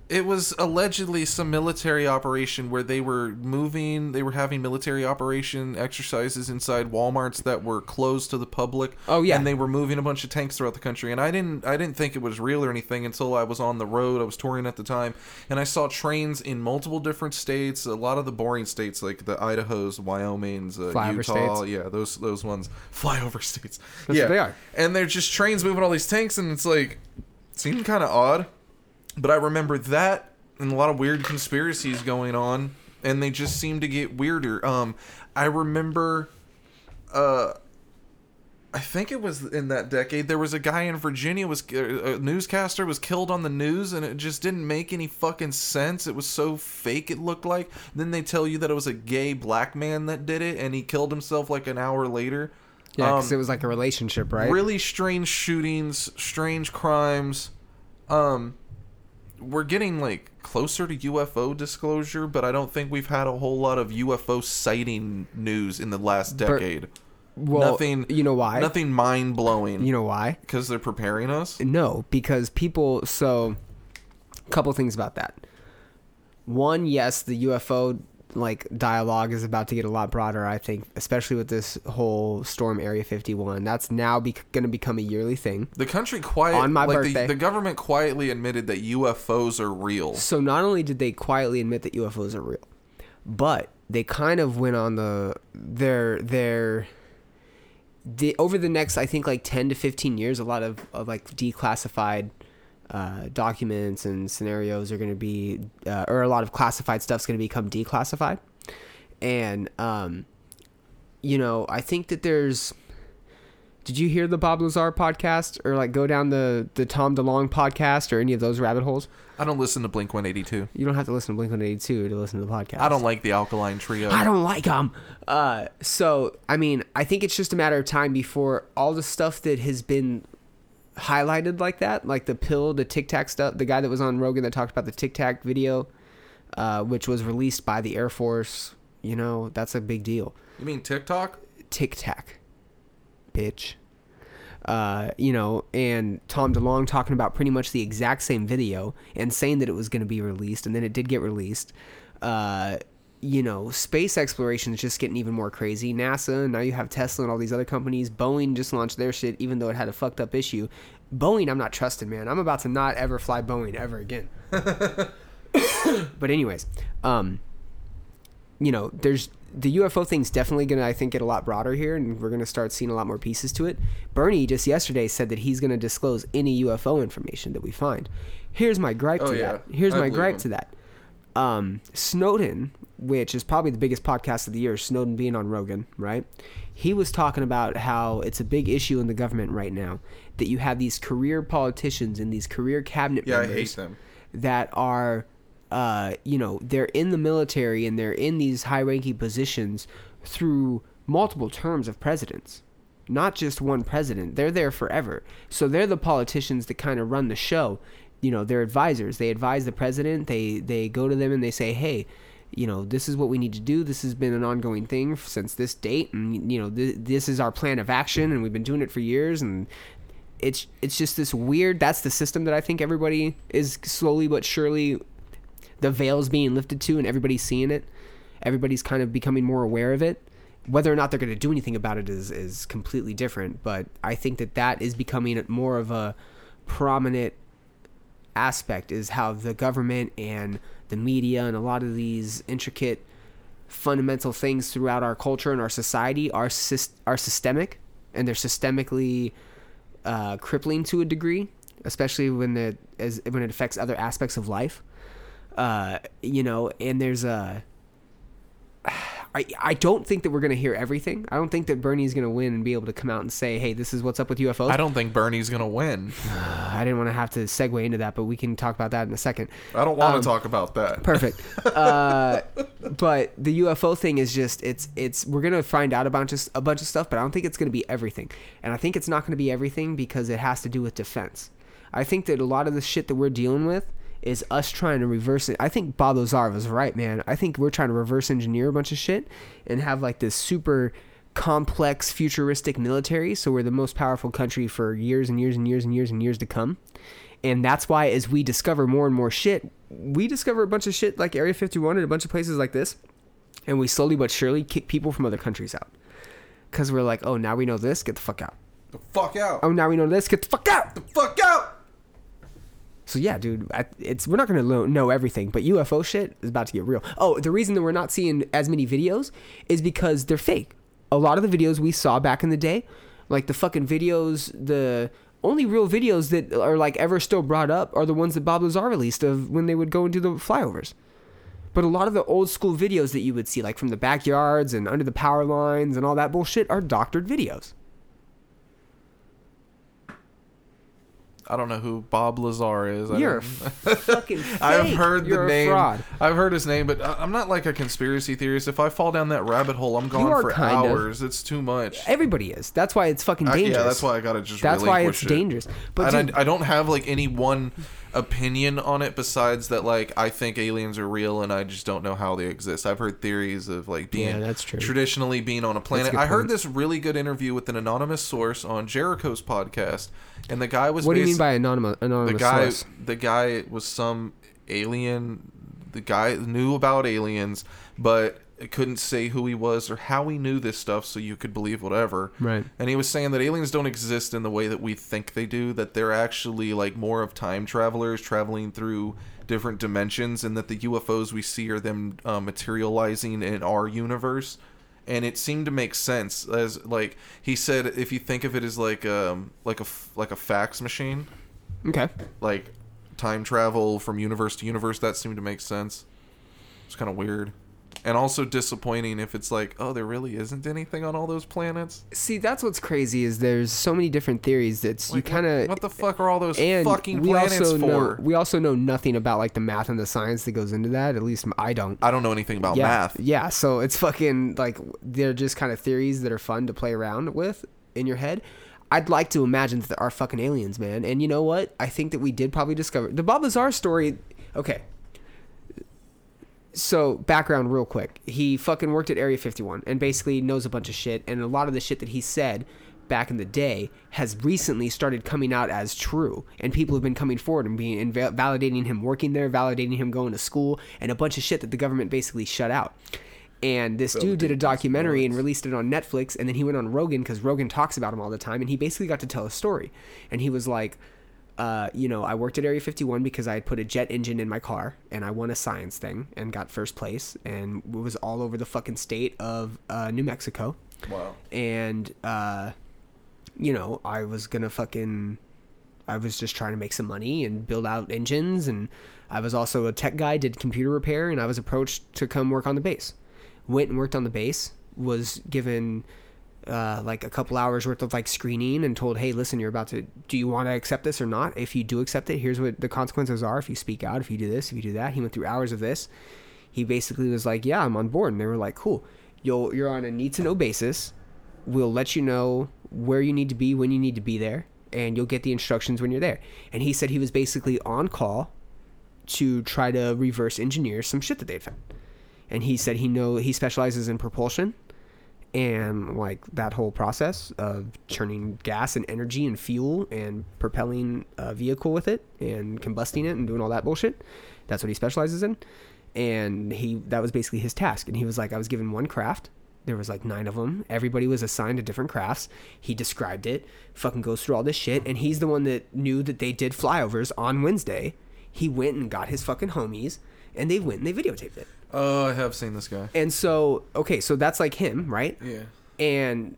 It was allegedly some military operation where they were moving, they were having military operation exercises inside Walmarts that were closed to the public. Oh, yeah. And they were moving a bunch of tanks throughout the country. And I didn't I didn't think it was real or anything until I was on the road. I was touring at the time. And I saw trains in multiple different states, a lot of the boring states like the Idahos, Wyomings, uh, Utah. States. Yeah, those those ones. Flyover states. That's yeah. What they are. And they're just trains moving all these tanks, and it's like, it seemed kind of odd. But I remember that and a lot of weird conspiracies going on and they just seem to get weirder. Um, I remember, uh, I think it was in that decade, there was a guy in Virginia, was a newscaster, was killed on the news, and it just didn't make any fucking sense. It was so fake, it looked like. Then they tell you that it was a gay black man that did it, and he killed himself like an hour later. Yeah, because um, it was like a relationship, right? Really strange shootings, strange crimes. Um, we're getting like closer to U F O disclosure, but I don't think we've had a whole lot of U F O sighting news in the last decade. But- Well, nothing, you know why? Nothing mind-blowing. You know why? Because they're preparing us? No, because people... So, a couple things about that. One, yes, the U F O like dialogue is about to get a lot broader, I think, especially with this whole storm Area fifty-one. That's now be- going to become a yearly thing. The country quietly... On my like birthday. The, the government quietly admitted that U F Os are real. So, not only did they quietly admit that U F Os are real, but they kind of went on the... Their... their The, over the next, I think, like ten to fifteen years, a lot of, of like declassified uh, documents and scenarios are going to be, uh, or a lot of classified stuff's going to become declassified. And, um, you know, I think that there's, did you hear the Bob Lazar podcast or like go down the, the Tom DeLonge podcast or any of those rabbit holes? I don't listen to Blink one eighty-two. You don't have to listen to Blink one eighty-two to listen to the podcast. I don't like the Alkaline Trio. I don't like them. Uh, so, I mean, I think it's just a matter of time before all the stuff that has been highlighted like that, like the pill, the Tic Tac stuff, the guy that was on Rogan that talked about the Tic Tac video, uh, which was released by the Air Force, you know, that's a big deal. You mean TikTok? Tic Tac, bitch. Uh, you know, and Tom DeLonge talking about pretty much the exact same video and saying that it was going to be released, and then it did get released. Uh, you know, space exploration is just getting even more crazy. NASA, now you have Tesla and all these other companies. Boeing just launched their shit, even though it had a fucked up issue. Boeing, I'm not trusting, man. I'm about to not ever fly Boeing ever again. But anyways, um, you know, there's... The U F O thing's definitely going to, I think, get a lot broader here, and we're going to start seeing a lot more pieces to it. Bernie just yesterday said that he's going to disclose any U F O information that we find. Here's my gripe oh, to yeah. that. Here's I my gripe him. to that. Um, Snowden, which is probably the biggest podcast of the year, Snowden being on Rogan, right? He was talking about how it's a big issue in the government right now that you have these career politicians and these career cabinet yeah, members I hate them. that are... Uh, you know, they're in the military and they're in these high-ranking positions through multiple terms of presidents, not just one president. They're there forever. So they're the politicians that kind of run the show. You know, they're advisors. They advise the president. They they go to them and they say, hey, you know, this is what we need to do. This has been an ongoing thing since this date. And, you know, th- this is our plan of action and we've been doing it for years. And it's it's just this weird, that's the system that I think everybody is slowly but surely... The veil's being lifted to and everybody's seeing it. Everybody's kind of becoming more aware of it. Whether or not they're going to do anything about it is, is completely different. But I think that that is becoming more of a prominent aspect is how the government and the media and a lot of these intricate fundamental things throughout our culture and our society are, syst- are systemic. And they're systemically uh, crippling to a degree, especially when it, as, when it affects other aspects of life. Uh, you know, and there's a, I, I don't think that we're going to hear everything. I don't think that Bernie's going to win and be able to come out and say, hey, this is what's up with U F Os. I don't think Bernie's going to win. I didn't want to have to segue into that, but we can talk about that in a second. I don't want to um, talk about that. Perfect. Uh, but the U F O thing is just, it's, it's, we're going to find out about just a bunch of stuff, but I don't think it's going to be everything. And I think it's not going to be everything because it has to do with defense. I think that a lot of the shit that we're dealing with is us trying to reverse it. I think Bob Lazar was right, man. I think we're trying to reverse engineer a bunch of shit and have like this super complex futuristic military. So we're the most powerful country for years and years and years and years and years to come. And that's why as we discover more and more shit, we discover a bunch of shit like Area fifty-one and a bunch of places like this. And we slowly but surely kick people from other countries out. Because we're like, oh, now we know this. Get the fuck out. The fuck out. Oh, now we know this. Get the fuck out. The fuck out. So yeah, dude, it's we're not going to know everything, but U F O shit is about to get real. Oh, the reason that we're not seeing as many videos is because they're fake. A lot of the videos we saw back in the day, like the fucking videos, the only real videos that are like ever still brought up are the ones that Bob Lazar released of when they would go and do the flyovers. But a lot of the old school videos that you would see, like from the backyards and under the power lines and all that bullshit, are doctored videos. I don't know who Bob Lazar is. I You're a fucking fake. I've heard You're the name. Fraud. I've heard his name, but I'm not like a conspiracy theorist. If I fall down that rabbit hole, I'm gone for hours. Of. It's too much. Everybody is. That's why it's fucking dangerous. I, yeah, that's why I gotta just. That's why it's it. dangerous. But and dude, I, I don't have like any one opinion on it besides that. Like I think aliens are real, and I just don't know how they exist. I've heard theories of like being yeah, that's true. traditionally being on a planet. A I heard point. this really good interview with an anonymous source on Jericho's podcast, and the guy was. What do you mean? By anonymous, anonymous the guy, source. The guy was some alien. The guy knew about aliens, but couldn't say who he was or how he knew this stuff, so you could believe whatever. Right. And he was saying that aliens don't exist in the way that we think they do, that they're actually like more of time travelers traveling through different dimensions, and that the U F Os we see are them uh, materializing in our universe. And it seemed to make sense, as like he said, if you think of it as like um like a like a fax machine, okay, like time travel from universe to universe. That seemed to make sense. It's kind of weird, and also disappointing if it's like, oh, there really isn't anything on all those planets. See, that's what's crazy is there's so many different theories that like, you kind of what the fuck are all those fucking planets also for? Know, we also know nothing about like the math and the science that goes into that. At least I don't. I don't know anything about yeah, math. Yeah, so it's fucking like they're just kind of theories that are fun to play around with in your head. I'd like to imagine that there are fucking aliens, man. And you know what? I think that we did probably discover the Bob Lazar story. Okay. So, background real quick. He fucking worked at Area fifty-one and basically knows a bunch of shit. And a lot of the shit that he said back in the day has recently started coming out as true. And people have been coming forward and being inv- validating him working there, validating him going to school, and a bunch of shit that the government basically shut out. And this dude did a documentary and released it on Netflix. And then he went on Rogan because Rogan talks about him all the time. And he basically got to tell a story. And he was like... Uh, you know, I worked at Area fifty-one because I had put a jet engine in my car and I won a science thing and got first place and it was all over the fucking state of uh, New Mexico. Wow. And, uh, you know, I was gonna fucking, I was just trying to make some money and build out engines, and I was also a tech guy, did computer repair, and I was approached to come work on the base. Went and worked on the base, was given... Uh, like a couple hours worth of like screening and told, hey, listen, you're about to, do you want to accept this or not? If you do accept it, here's what the consequences are. If you speak out, if you do this, if you do that. He went through hours of this. He basically was like, yeah, I'm on board. And they were like, cool. You'll, you're on a need to know basis. We'll let you know where you need to be, when you need to be there. And you'll get the instructions when you're there. And he said he was basically on call to try to reverse engineer some shit that they found. And he said, he know he specializes in propulsion. And like that whole process of churning gas and energy and fuel and propelling a vehicle with it and combusting it and doing all that bullshit. That's what he specializes in. And he that was basically his task. And he was like, I was given one craft. There was like nine of them. Everybody was assigned to different crafts. He described it, fucking goes through all this shit. And he's the one that knew that they did flyovers on Wednesday. He went and got his fucking homies and they went and they videotaped it. Oh, I have seen this guy. And so, okay, so that's like him, right? Yeah. And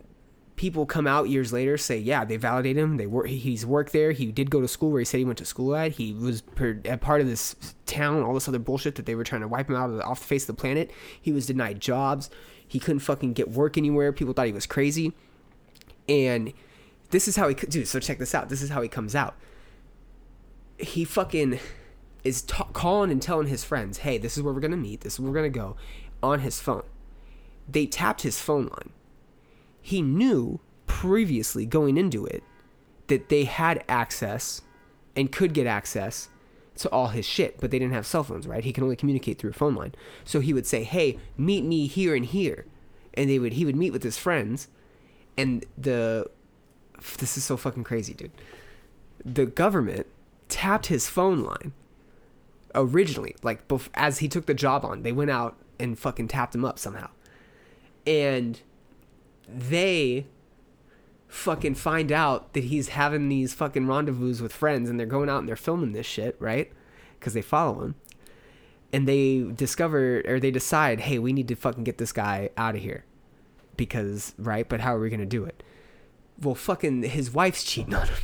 people come out years later, say, yeah, they validate him. They wor- He's worked there. He did go to school where he said he went to school at. He was per- a part of this town, all this other bullshit that they were trying to wipe him out of the, off the face of the planet. He was denied jobs. He couldn't fucking get work anywhere. People thought he was crazy. And this is how he... Dude, so check this out. This is how he comes out. He fucking... is t- calling and telling his friends, hey, this is where we're going to meet, this is where we're going to go, on his phone. They tapped his phone line. He knew previously going into it that they had access and could get access to all his shit, but they didn't have cell phones, right? He can only communicate through a phone line. So he would say, hey, meet me here and here. And they would he would meet with his friends, and the... This is so fucking crazy, dude. The government tapped his phone line originally, like bef- as he took the job on, they went out and fucking tapped him up somehow, and they fucking find out that he's having these fucking rendezvous with friends, and they're going out and they're filming this shit, right? Because they follow him, and they discover or they decide, hey, we need to fucking get this guy out of here, because right? But how are we gonna do it? Well, fucking his wife's cheating on him,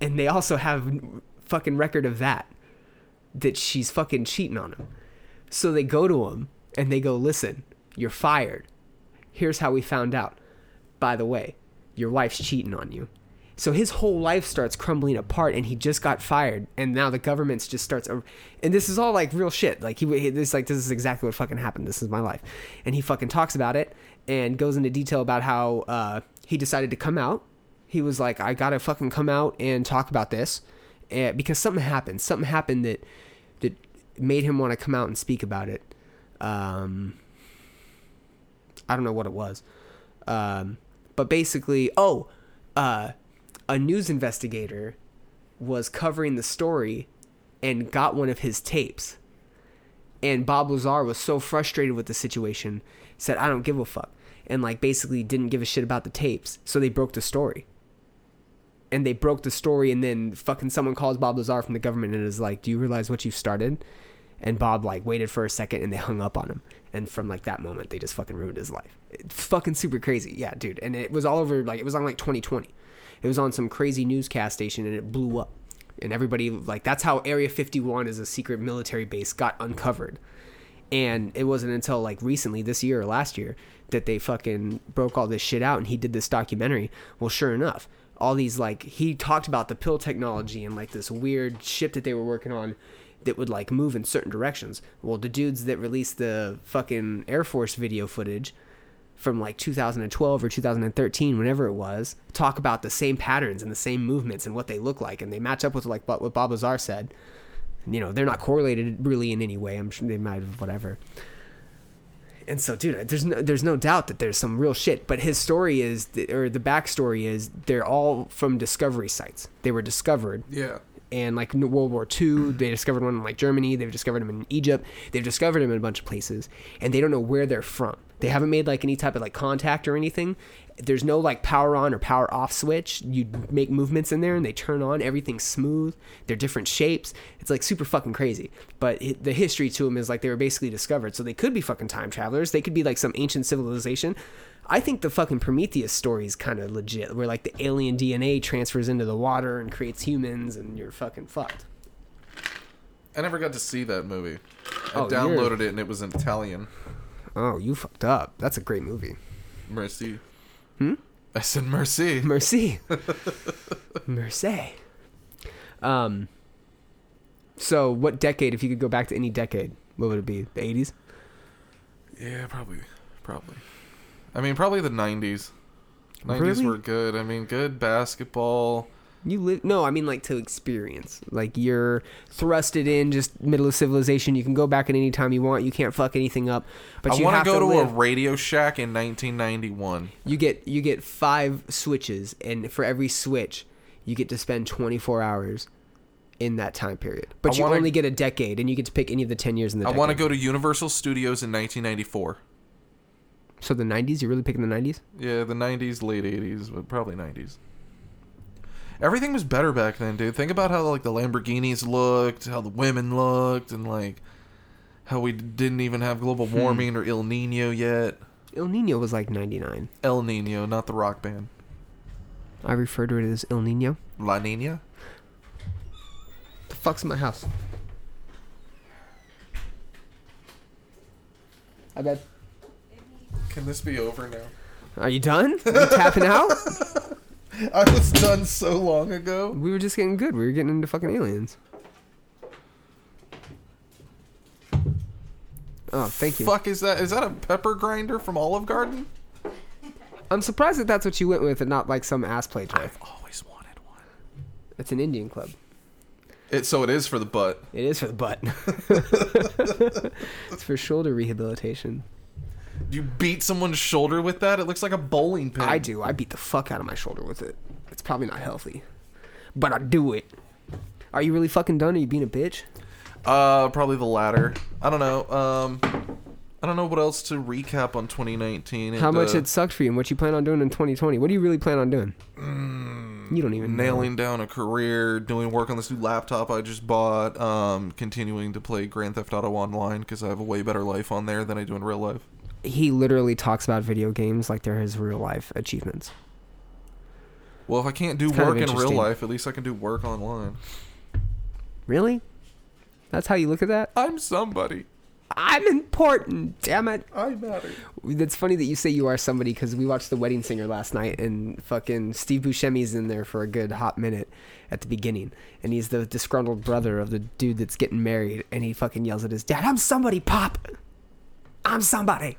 and they also have fucking record of that. That she's fucking cheating on him. So they go to him and they go, listen, you're fired. Here's how we found out. By the way, your wife's cheating on you. So his whole life starts crumbling apart, and he just got fired, and now the government's just starts, and this is all like real shit. Like he, this, like this is exactly what fucking happened. This is my life, and he fucking talks about it and goes into detail about how uh, he decided to come out. He was like, I gotta fucking come out and talk about this, and, because something happened. Something happened that that made him want to come out and speak about it. Um, I don't know what it was, um, but basically, oh. Uh, a news investigator was covering the story and got one of his tapes. And Bob Lazar was so frustrated with the situation, said, I don't give a fuck. And like basically didn't give a shit about the tapes. So they broke the story. And they broke the story and then fucking someone calls Bob Lazar from the government and is like, do you realize what you've started? And Bob like waited for a second and they hung up on him. And from like that moment, they just fucking ruined his life. It's fucking super crazy. Yeah, dude. And it was all over, like it was on like twenty twenty. It was on some crazy newscast station, and it blew up. And everybody, like, that's how Area fifty-one is a secret military base got uncovered. And it wasn't until, like, recently, this year or last year, that they fucking broke all this shit out, and he did this documentary. Well, sure enough, all these, like, he talked about the pill technology and, like, this weird shit that they were working on that would, like, move in certain directions. Well, the dudes that released the fucking Air Force video footage from like two thousand twelve or two thousand thirteen, whenever it was, talk about the same patterns and the same movements and what they look like, and they match up with like what Bob Lazar said. You know, they're not correlated really in any way. I'm sure they might have whatever. And so, dude, there's no, there's no doubt that there's some real shit. But his story is, or the backstory is, they're all from discovery sites. They were discovered. Yeah. And like World War Two, they discovered one in like Germany. They've discovered them in Egypt. They've discovered them in a bunch of places, and they don't know where they're from. They haven't made like any type of like contact or anything. There's no like power on or power off switch. You make movements in there and they turn on. Everything's smooth. They're different shapes. It's like super fucking crazy. But it, the history to them is like they were basically discovered. So they could be fucking time travelers. They could be like some ancient civilization. I think the fucking Prometheus story is kind of legit, where like the alien D N A transfers into the water and creates humans and you're fucking fucked. I never got to see that movie. I oh, downloaded it and it was in Italian. Oh, you fucked up. That's a great movie. Mercy. Hmm? I said mercy. Mercy. Mercy. Um. So what decade, if you could go back to any decade, what would it be? The eighties? Yeah, probably. Probably. I mean, probably the nineties. nineties really? Were good. I mean, good basketball. You live? No, I mean like to experience. Like you're thrusted in just middle of civilization. You can go back at any time you want. You can't fuck anything up. But I you have to go to live. a Radio Shack in nineteen ninety-one. You get you get five switches, and for every switch, you get to spend twenty-four hours in that time period. But I you wanna, only get a decade, and you get to pick any of the ten years in the decade. I want to go to Universal Studios in nineteen ninety-four. So the nineties? You're really picking the nineties? Yeah, the nineties, late eighties, but probably nineties. Everything was better back then, dude. Think about how like the Lamborghinis looked, how the women looked, and like how we didn't even have global warming hmm. or El Nino yet. El Nino was like ninety-nine. El Nino, not the rock band. I refer to it as El Nino. La Nina? The fuck's in my house? I bet. Can this be over now? Are you done? Are you tapping out? I was done so long ago. We were just getting good. We were getting into fucking aliens. Oh, thank you. Fuck is that? Is that a pepper grinder from Olive Garden? I'm surprised that that's what you went with and not like some ass play toy. I've always wanted one. It's an Indian club. It so it is for the butt. It is for the butt. It's for shoulder rehabilitation. You beat someone's shoulder with that? It looks like a bowling pin. I do. I beat the fuck out of my shoulder with it. It's probably not healthy, but I do it. Are you really fucking done? Are you being a bitch? Uh, probably the latter. I don't know. Um, I don't know what else to recap on twenty nineteen. And, How much uh, it sucked for you and what you plan on doing in twenty twenty. What do you really plan on doing? Mm, you don't even Nailing know. down a career, doing work on this new laptop I just bought, um, continuing to play Grand Theft Auto Online because I have a way better life on there than I do in real life. He literally talks about video games like they're his real life achievements. Well, if I can't do work in real life, at least I can do work online. Really? That's how you look at that? I'm somebody. I'm important, damn it. I matter. That's funny that you say you are somebody, because we watched The Wedding Singer last night, and fucking Steve Buscemi's in there for a good hot minute at the beginning, and he's the disgruntled brother of the dude that's getting married, and he fucking yells at his dad, I'm somebody, Pop. I'm somebody.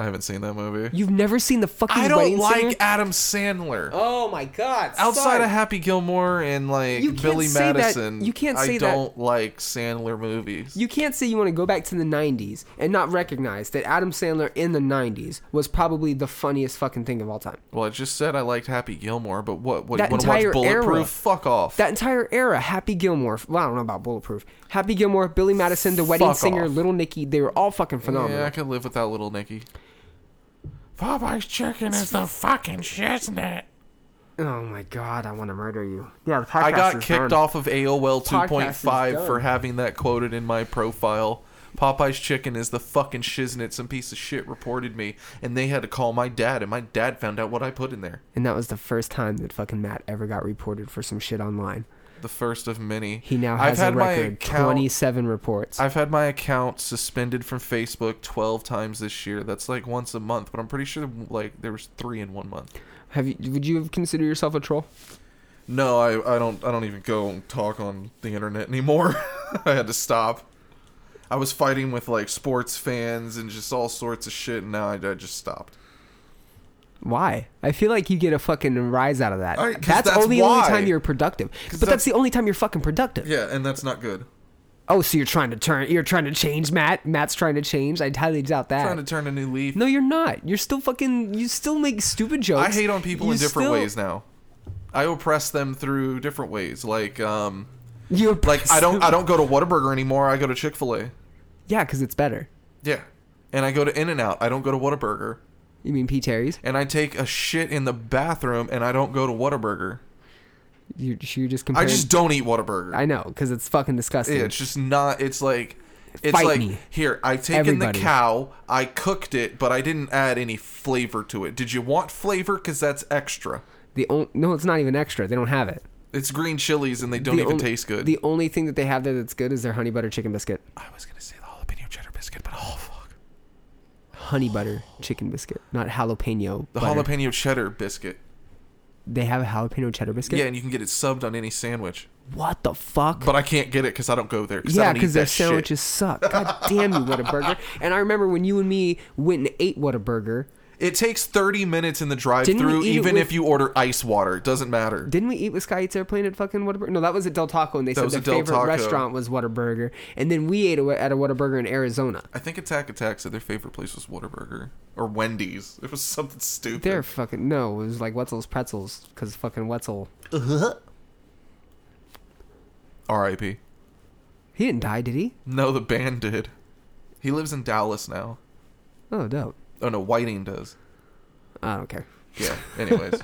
I haven't seen that movie. You've never seen the fucking Wedding Singer? I don't like singer? Adam Sandler. Oh my god. Outside son. of Happy Gilmore and like Billy Madison, that. You can't say I that. don't like Sandler movies. You can't say you want to go back to the nineties and not recognize that Adam Sandler in the nineties was probably the funniest fucking thing of all time. Well, I just said I liked Happy Gilmore, but what? What that you want to watch Bulletproof? Era, fuck off. That entire era, Happy Gilmore. Well, I don't know about Bulletproof. Happy Gilmore, Billy Madison, The Wedding fuck Singer, off. Little Nicky, they were all fucking phenomenal. Yeah, I could live without Little Nicky. Popeye's chicken is the fucking shiznit. Oh my god, I want to murder you. Yeah, the podcast I got is kicked done. off of A O L two point five for having that quoted in my profile. Popeye's chicken is the fucking shiznit. Some piece of shit reported me, and they had to call my dad, and my dad found out what I put in there. And that was the first time that fucking Matt ever got reported for some shit online. The first of many. He now has I've a record account, twenty-seven reports. I've had my account suspended from Facebook twelve times this year. That's like once a month, but I'm pretty sure like there was three in one month. Have you? Would you consider yourself a troll? No, I, I don't. I don't even go and talk on the internet anymore. I had to stop. I was fighting with like sports fans and just all sorts of shit, and now I, I just stopped. Why? I feel like you get a fucking rise out of that. I, that's that's only, the only time you're productive. But that's, that's the only time you're fucking productive. Yeah, and that's not good. Oh, so you're trying to turn. You're trying to change, Matt. Matt's trying to change. I highly doubt that. Trying to turn a new leaf. No, you're not. You're still fucking. You still make stupid jokes. I hate on people you in different still... ways now. I oppress them through different ways. Like, um, you like I don't. I don't go to Whataburger anymore. I go to Chick-fil-A. Yeah, because it's better. Yeah, and I go to In-N-Out. I don't go to Whataburger. You mean P. Terry's? And I take a shit in the bathroom, and I don't go to Whataburger. You you just comparing... I just don't eat Whataburger. I know, because it's fucking disgusting. Yeah, it's just not. It's like, it's Fight like me. Here. I've taken Everybody. the cow, I cooked it, but I didn't add any flavor to it. Did you want flavor? Because that's extra. The on- no, it's not even extra. They don't have it. It's green chilies, and they don't the even on- taste good. The only thing that they have there that's good is their honey butter chicken biscuit. I was gonna say the jalapeno cheddar biscuit, but oh. Honey butter chicken biscuit, not jalapeno The butter. Jalapeno cheddar biscuit. They have a jalapeno cheddar biscuit? Yeah, and you can get it subbed on any sandwich. What the fuck? But I can't get it because I don't go there. Cause yeah, because their sandwiches suck. God damn you, Whataburger. And I remember when you and me went and ate Whataburger. It takes thirty minutes in the drive-thru, even with, if you order ice water. It doesn't matter. Didn't we eat with Sky Eats Airplane at fucking Whataburger? No, that was at Del Taco, and they that said their favorite Taco. restaurant was Whataburger. And then we ate at a Whataburger in Arizona. I think Attack Attack said their favorite place was Whataburger. Or Wendy's. It was something stupid. They're fucking... No, it was like Wetzel's Pretzels, because fucking Wetzel... Uh-huh. R I P He didn't die, did he? No, the band did. He lives in Dallas now. Oh, dope. Oh, no, Whiting does. I don't care. Yeah, anyways.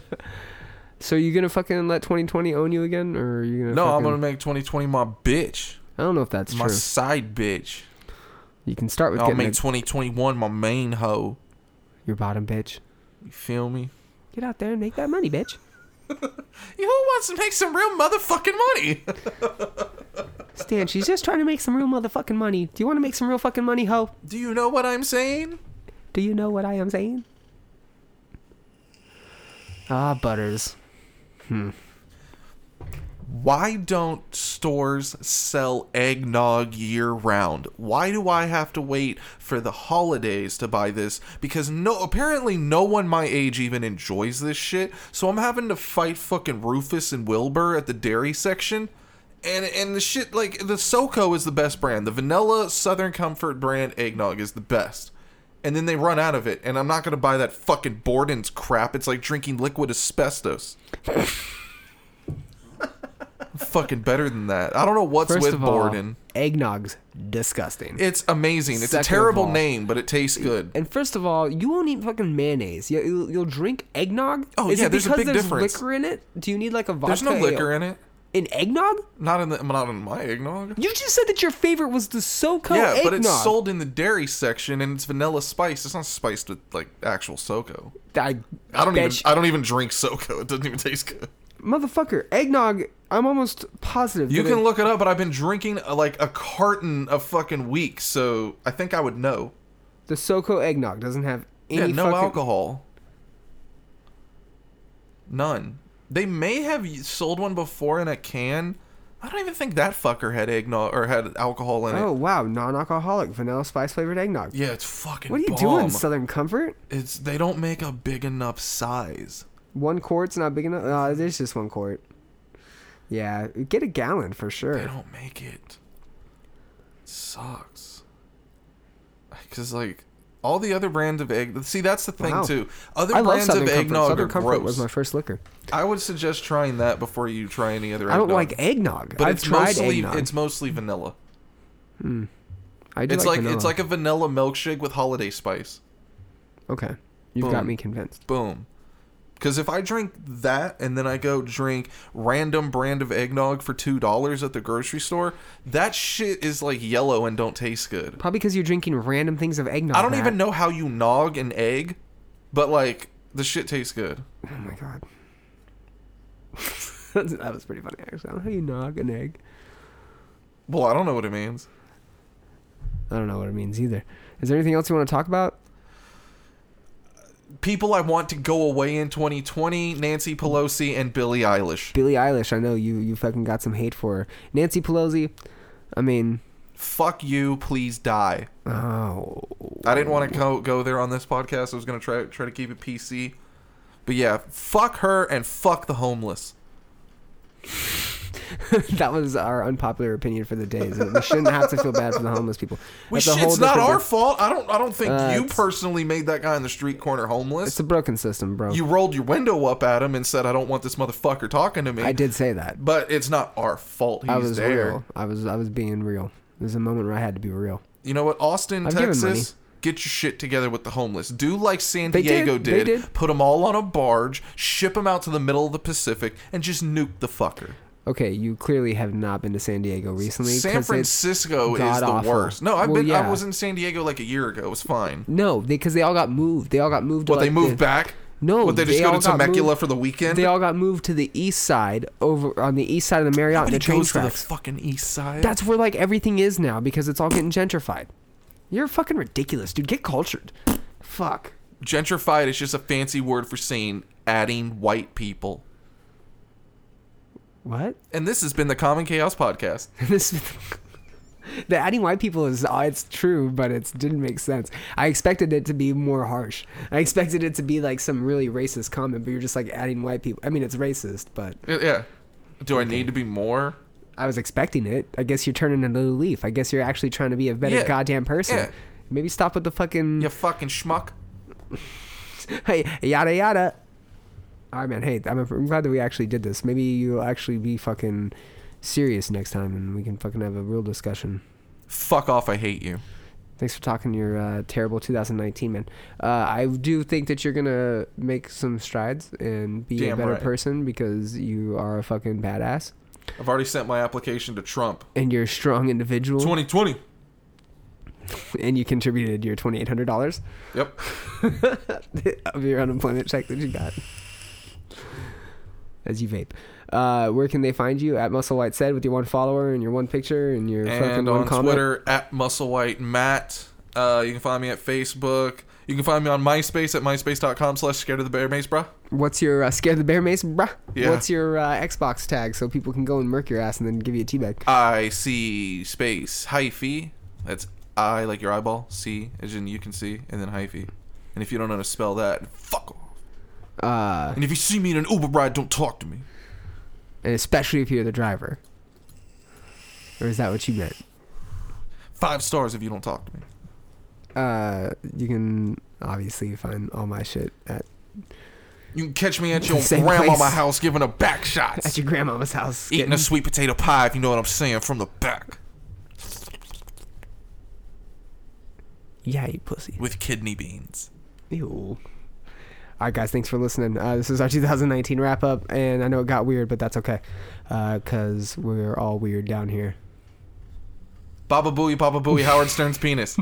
So you going to fucking let twenty twenty own you again? Or are you gonna No, fucking... I'm going to make twenty twenty my bitch. I don't know if that's my true. My side bitch. You can start with I'll getting I'll make a... twenty twenty-one my main hoe. Your bottom bitch. You feel me? Get out there and make that money, bitch. You who wants to make some real motherfucking money? Stan, she's just trying to make some real motherfucking money. Do you want to make some real fucking money, hoe? Do you know what I'm saying? Do you know what I am saying? Ah, Butters. Hmm. Why don't stores sell eggnog year-round? Why do I have to wait for the holidays to buy this? Because no, apparently no one my age even enjoys this shit. So I'm having to fight fucking Rufus and Wilbur at the dairy section. And and the shit, like, the SoCo is the best brand. The vanilla Southern Comfort brand eggnog is the best. And then they run out of it, and I'm not going to buy that fucking Borden's crap. It's like drinking liquid asbestos. Fucking better than that. I don't know what's First with of all, Borden. Eggnog's disgusting. It's amazing. It's Second a terrible all, name, but it tastes good. And first of all, you won't eat fucking mayonnaise. You'll, you'll drink eggnog? Oh, Is yeah, it there's a big there's difference. Because there's liquor in it? Do you need like a vodka? There's no liquor ale? in it. In eggnog? Not in the, not in my eggnog. You just said that your favorite was the SoCo yeah, eggnog. Yeah, but it's sold in the dairy section, and it's vanilla spice. It's not spiced with like actual SoCo. I I don't even you. I don't even drink SoCo. It doesn't even taste good. motherfucker, eggnog, I'm almost positive. You can it, look it up, but I've been drinking uh, like a carton a fucking week, so I think I would know. The SoCo eggnog doesn't have any yeah, no fucking... alcohol. None. They may have sold one before in a can. I don't even think that fucker had eggnog or had alcohol in oh, it. Oh, wow. Non-alcoholic vanilla spice flavored eggnog. Yeah, it's fucking What are you bomb. doing, Southern Comfort? It's They don't make a big enough size. One quart's not big enough? No, there's just one quart. Yeah, get a gallon for sure. They don't make it. It sucks. Because, like, all the other brands of egg... See, that's the thing, wow. too. Other I brands of eggnog Southern are Comfort gross. was my first liquor. I would suggest trying that before you try any other eggnog. I don't like eggnog. But I've it's tried mostly, eggnog. It's mostly vanilla. Hmm. I do it's like, like vanilla. It's like a vanilla milkshake with holiday spice. Okay. You've Boom. got me convinced. Boom. Because if I drink that and then I go drink random brand of eggnog for two dollars at the grocery store, that shit is like yellow and don't taste good. Probably because you're drinking random things of eggnog. I don't Matt. even know how you nog an egg, but like the shit tastes good. Oh my God. That was pretty funny actually. I don't know how you nog an egg. Well, I don't know what it means. I don't know what it means either. Is there anything else you want to talk about? People I want to go away in twenty twenty, Nancy Pelosi and Billie Eilish. Billie Eilish, I know you you fucking got some hate for her. Nancy Pelosi, I mean... Fuck you, please die. Oh. I didn't want to go, go there on this podcast. I was going to try try to keep it P C. But yeah, fuck her and fuck the homeless. That was our unpopular opinion for the day. We shouldn't have to feel bad for the homeless people. We should, it's not our difference. fault. I don't I don't think uh, you personally made that guy in the street corner homeless. It's a broken system, bro. You rolled your window up at him and said, I don't want this motherfucker talking to me. I did say that. But it's not our fault. He's I was there. Real. I was I was being real. There's a moment where I had to be real. You know what? Austin, I've Texas... Get your shit together with the homeless. Do like San they Diego did. did. did. Put them all on a barge, ship them out to the middle of the Pacific, and just nuke the fucker. Okay, you clearly have not been to San Diego recently. San Francisco is the awful. worst. No, I've well, been. Yeah. I was in San Diego like a year ago. It was fine. No, because they, they all got moved. They all got moved. Well, like they moved the, back. No, what, they just they go to Temecula moved, for the weekend? They all got moved to the east side, over on the east side of the Marriott. Nobody the train goes tracks. to the fucking east side. That's where like everything is now because it's all getting gentrified. You're fucking ridiculous, dude. Get cultured. Fuck. Gentrified is just a fancy word for saying adding white people. What? And this has been the Common Chaos Podcast. This the adding white people is uh, it's true, but it didn't make sense. I expected it to be more harsh. I expected it to be like some really racist comment, but you're just like adding white people. I mean, it's racist, but yeah. Do okay. I need to be more? I was expecting it. I guess you're turning a new leaf. I guess you're actually trying to be a better yeah. goddamn person. Yeah. Maybe stop with the fucking... You fucking schmuck. Hey, yada yada. All right, man. Hey, I'm, I'm glad that we actually did this. Maybe you'll actually be fucking serious next time and we can fucking have a real discussion. Fuck off. I hate you. Thanks for talking your uh, terrible two thousand nineteen, man. Uh, I do think that you're going to make some strides and be Damn a better right. person because you are a fucking badass. I've already sent my application to Trump. And you're a strong individual. twenty twenty. And you contributed your twenty-eight hundred dollars? Yep. Of your unemployment check that you got. As you vape. Uh, where can they find you? At Musselwhite Said with your one follower and your one picture and your fucking one comment. And on Twitter, at Musselwhite Matt. Uh, you can find me at Facebook. You can find me on MySpace at myspace.com slash scared of the bear mace, bruh. What's your uh, scared of the bear mace, bruh? Yeah. What's your uh, Xbox tag so people can go and murk your ass and then give you a teabag? I see space hyphy. That's I like your eyeball. C as in you can see, and then hyphy. And if you don't know how to spell that, fuck off. Uh, and if you see me in an Uber ride, don't talk to me. And especially if you're the driver. Or is that what you meant? Five stars if you don't talk to me. Uh, you can obviously find all my shit at... You can catch me at your grandma's house giving a back shots. At your grandma's house. Eating getting... a sweet potato pie, if you know what I'm saying, from the back. Yeah, you pussy. With kidney beans. Ew. All right, guys, thanks for listening. Uh, this is our two thousand nineteen wrap-up, and I know it got weird, but that's okay. Uh, because we're all weird down here. Baba Booey, Baba Booey, Howard Stern's penis.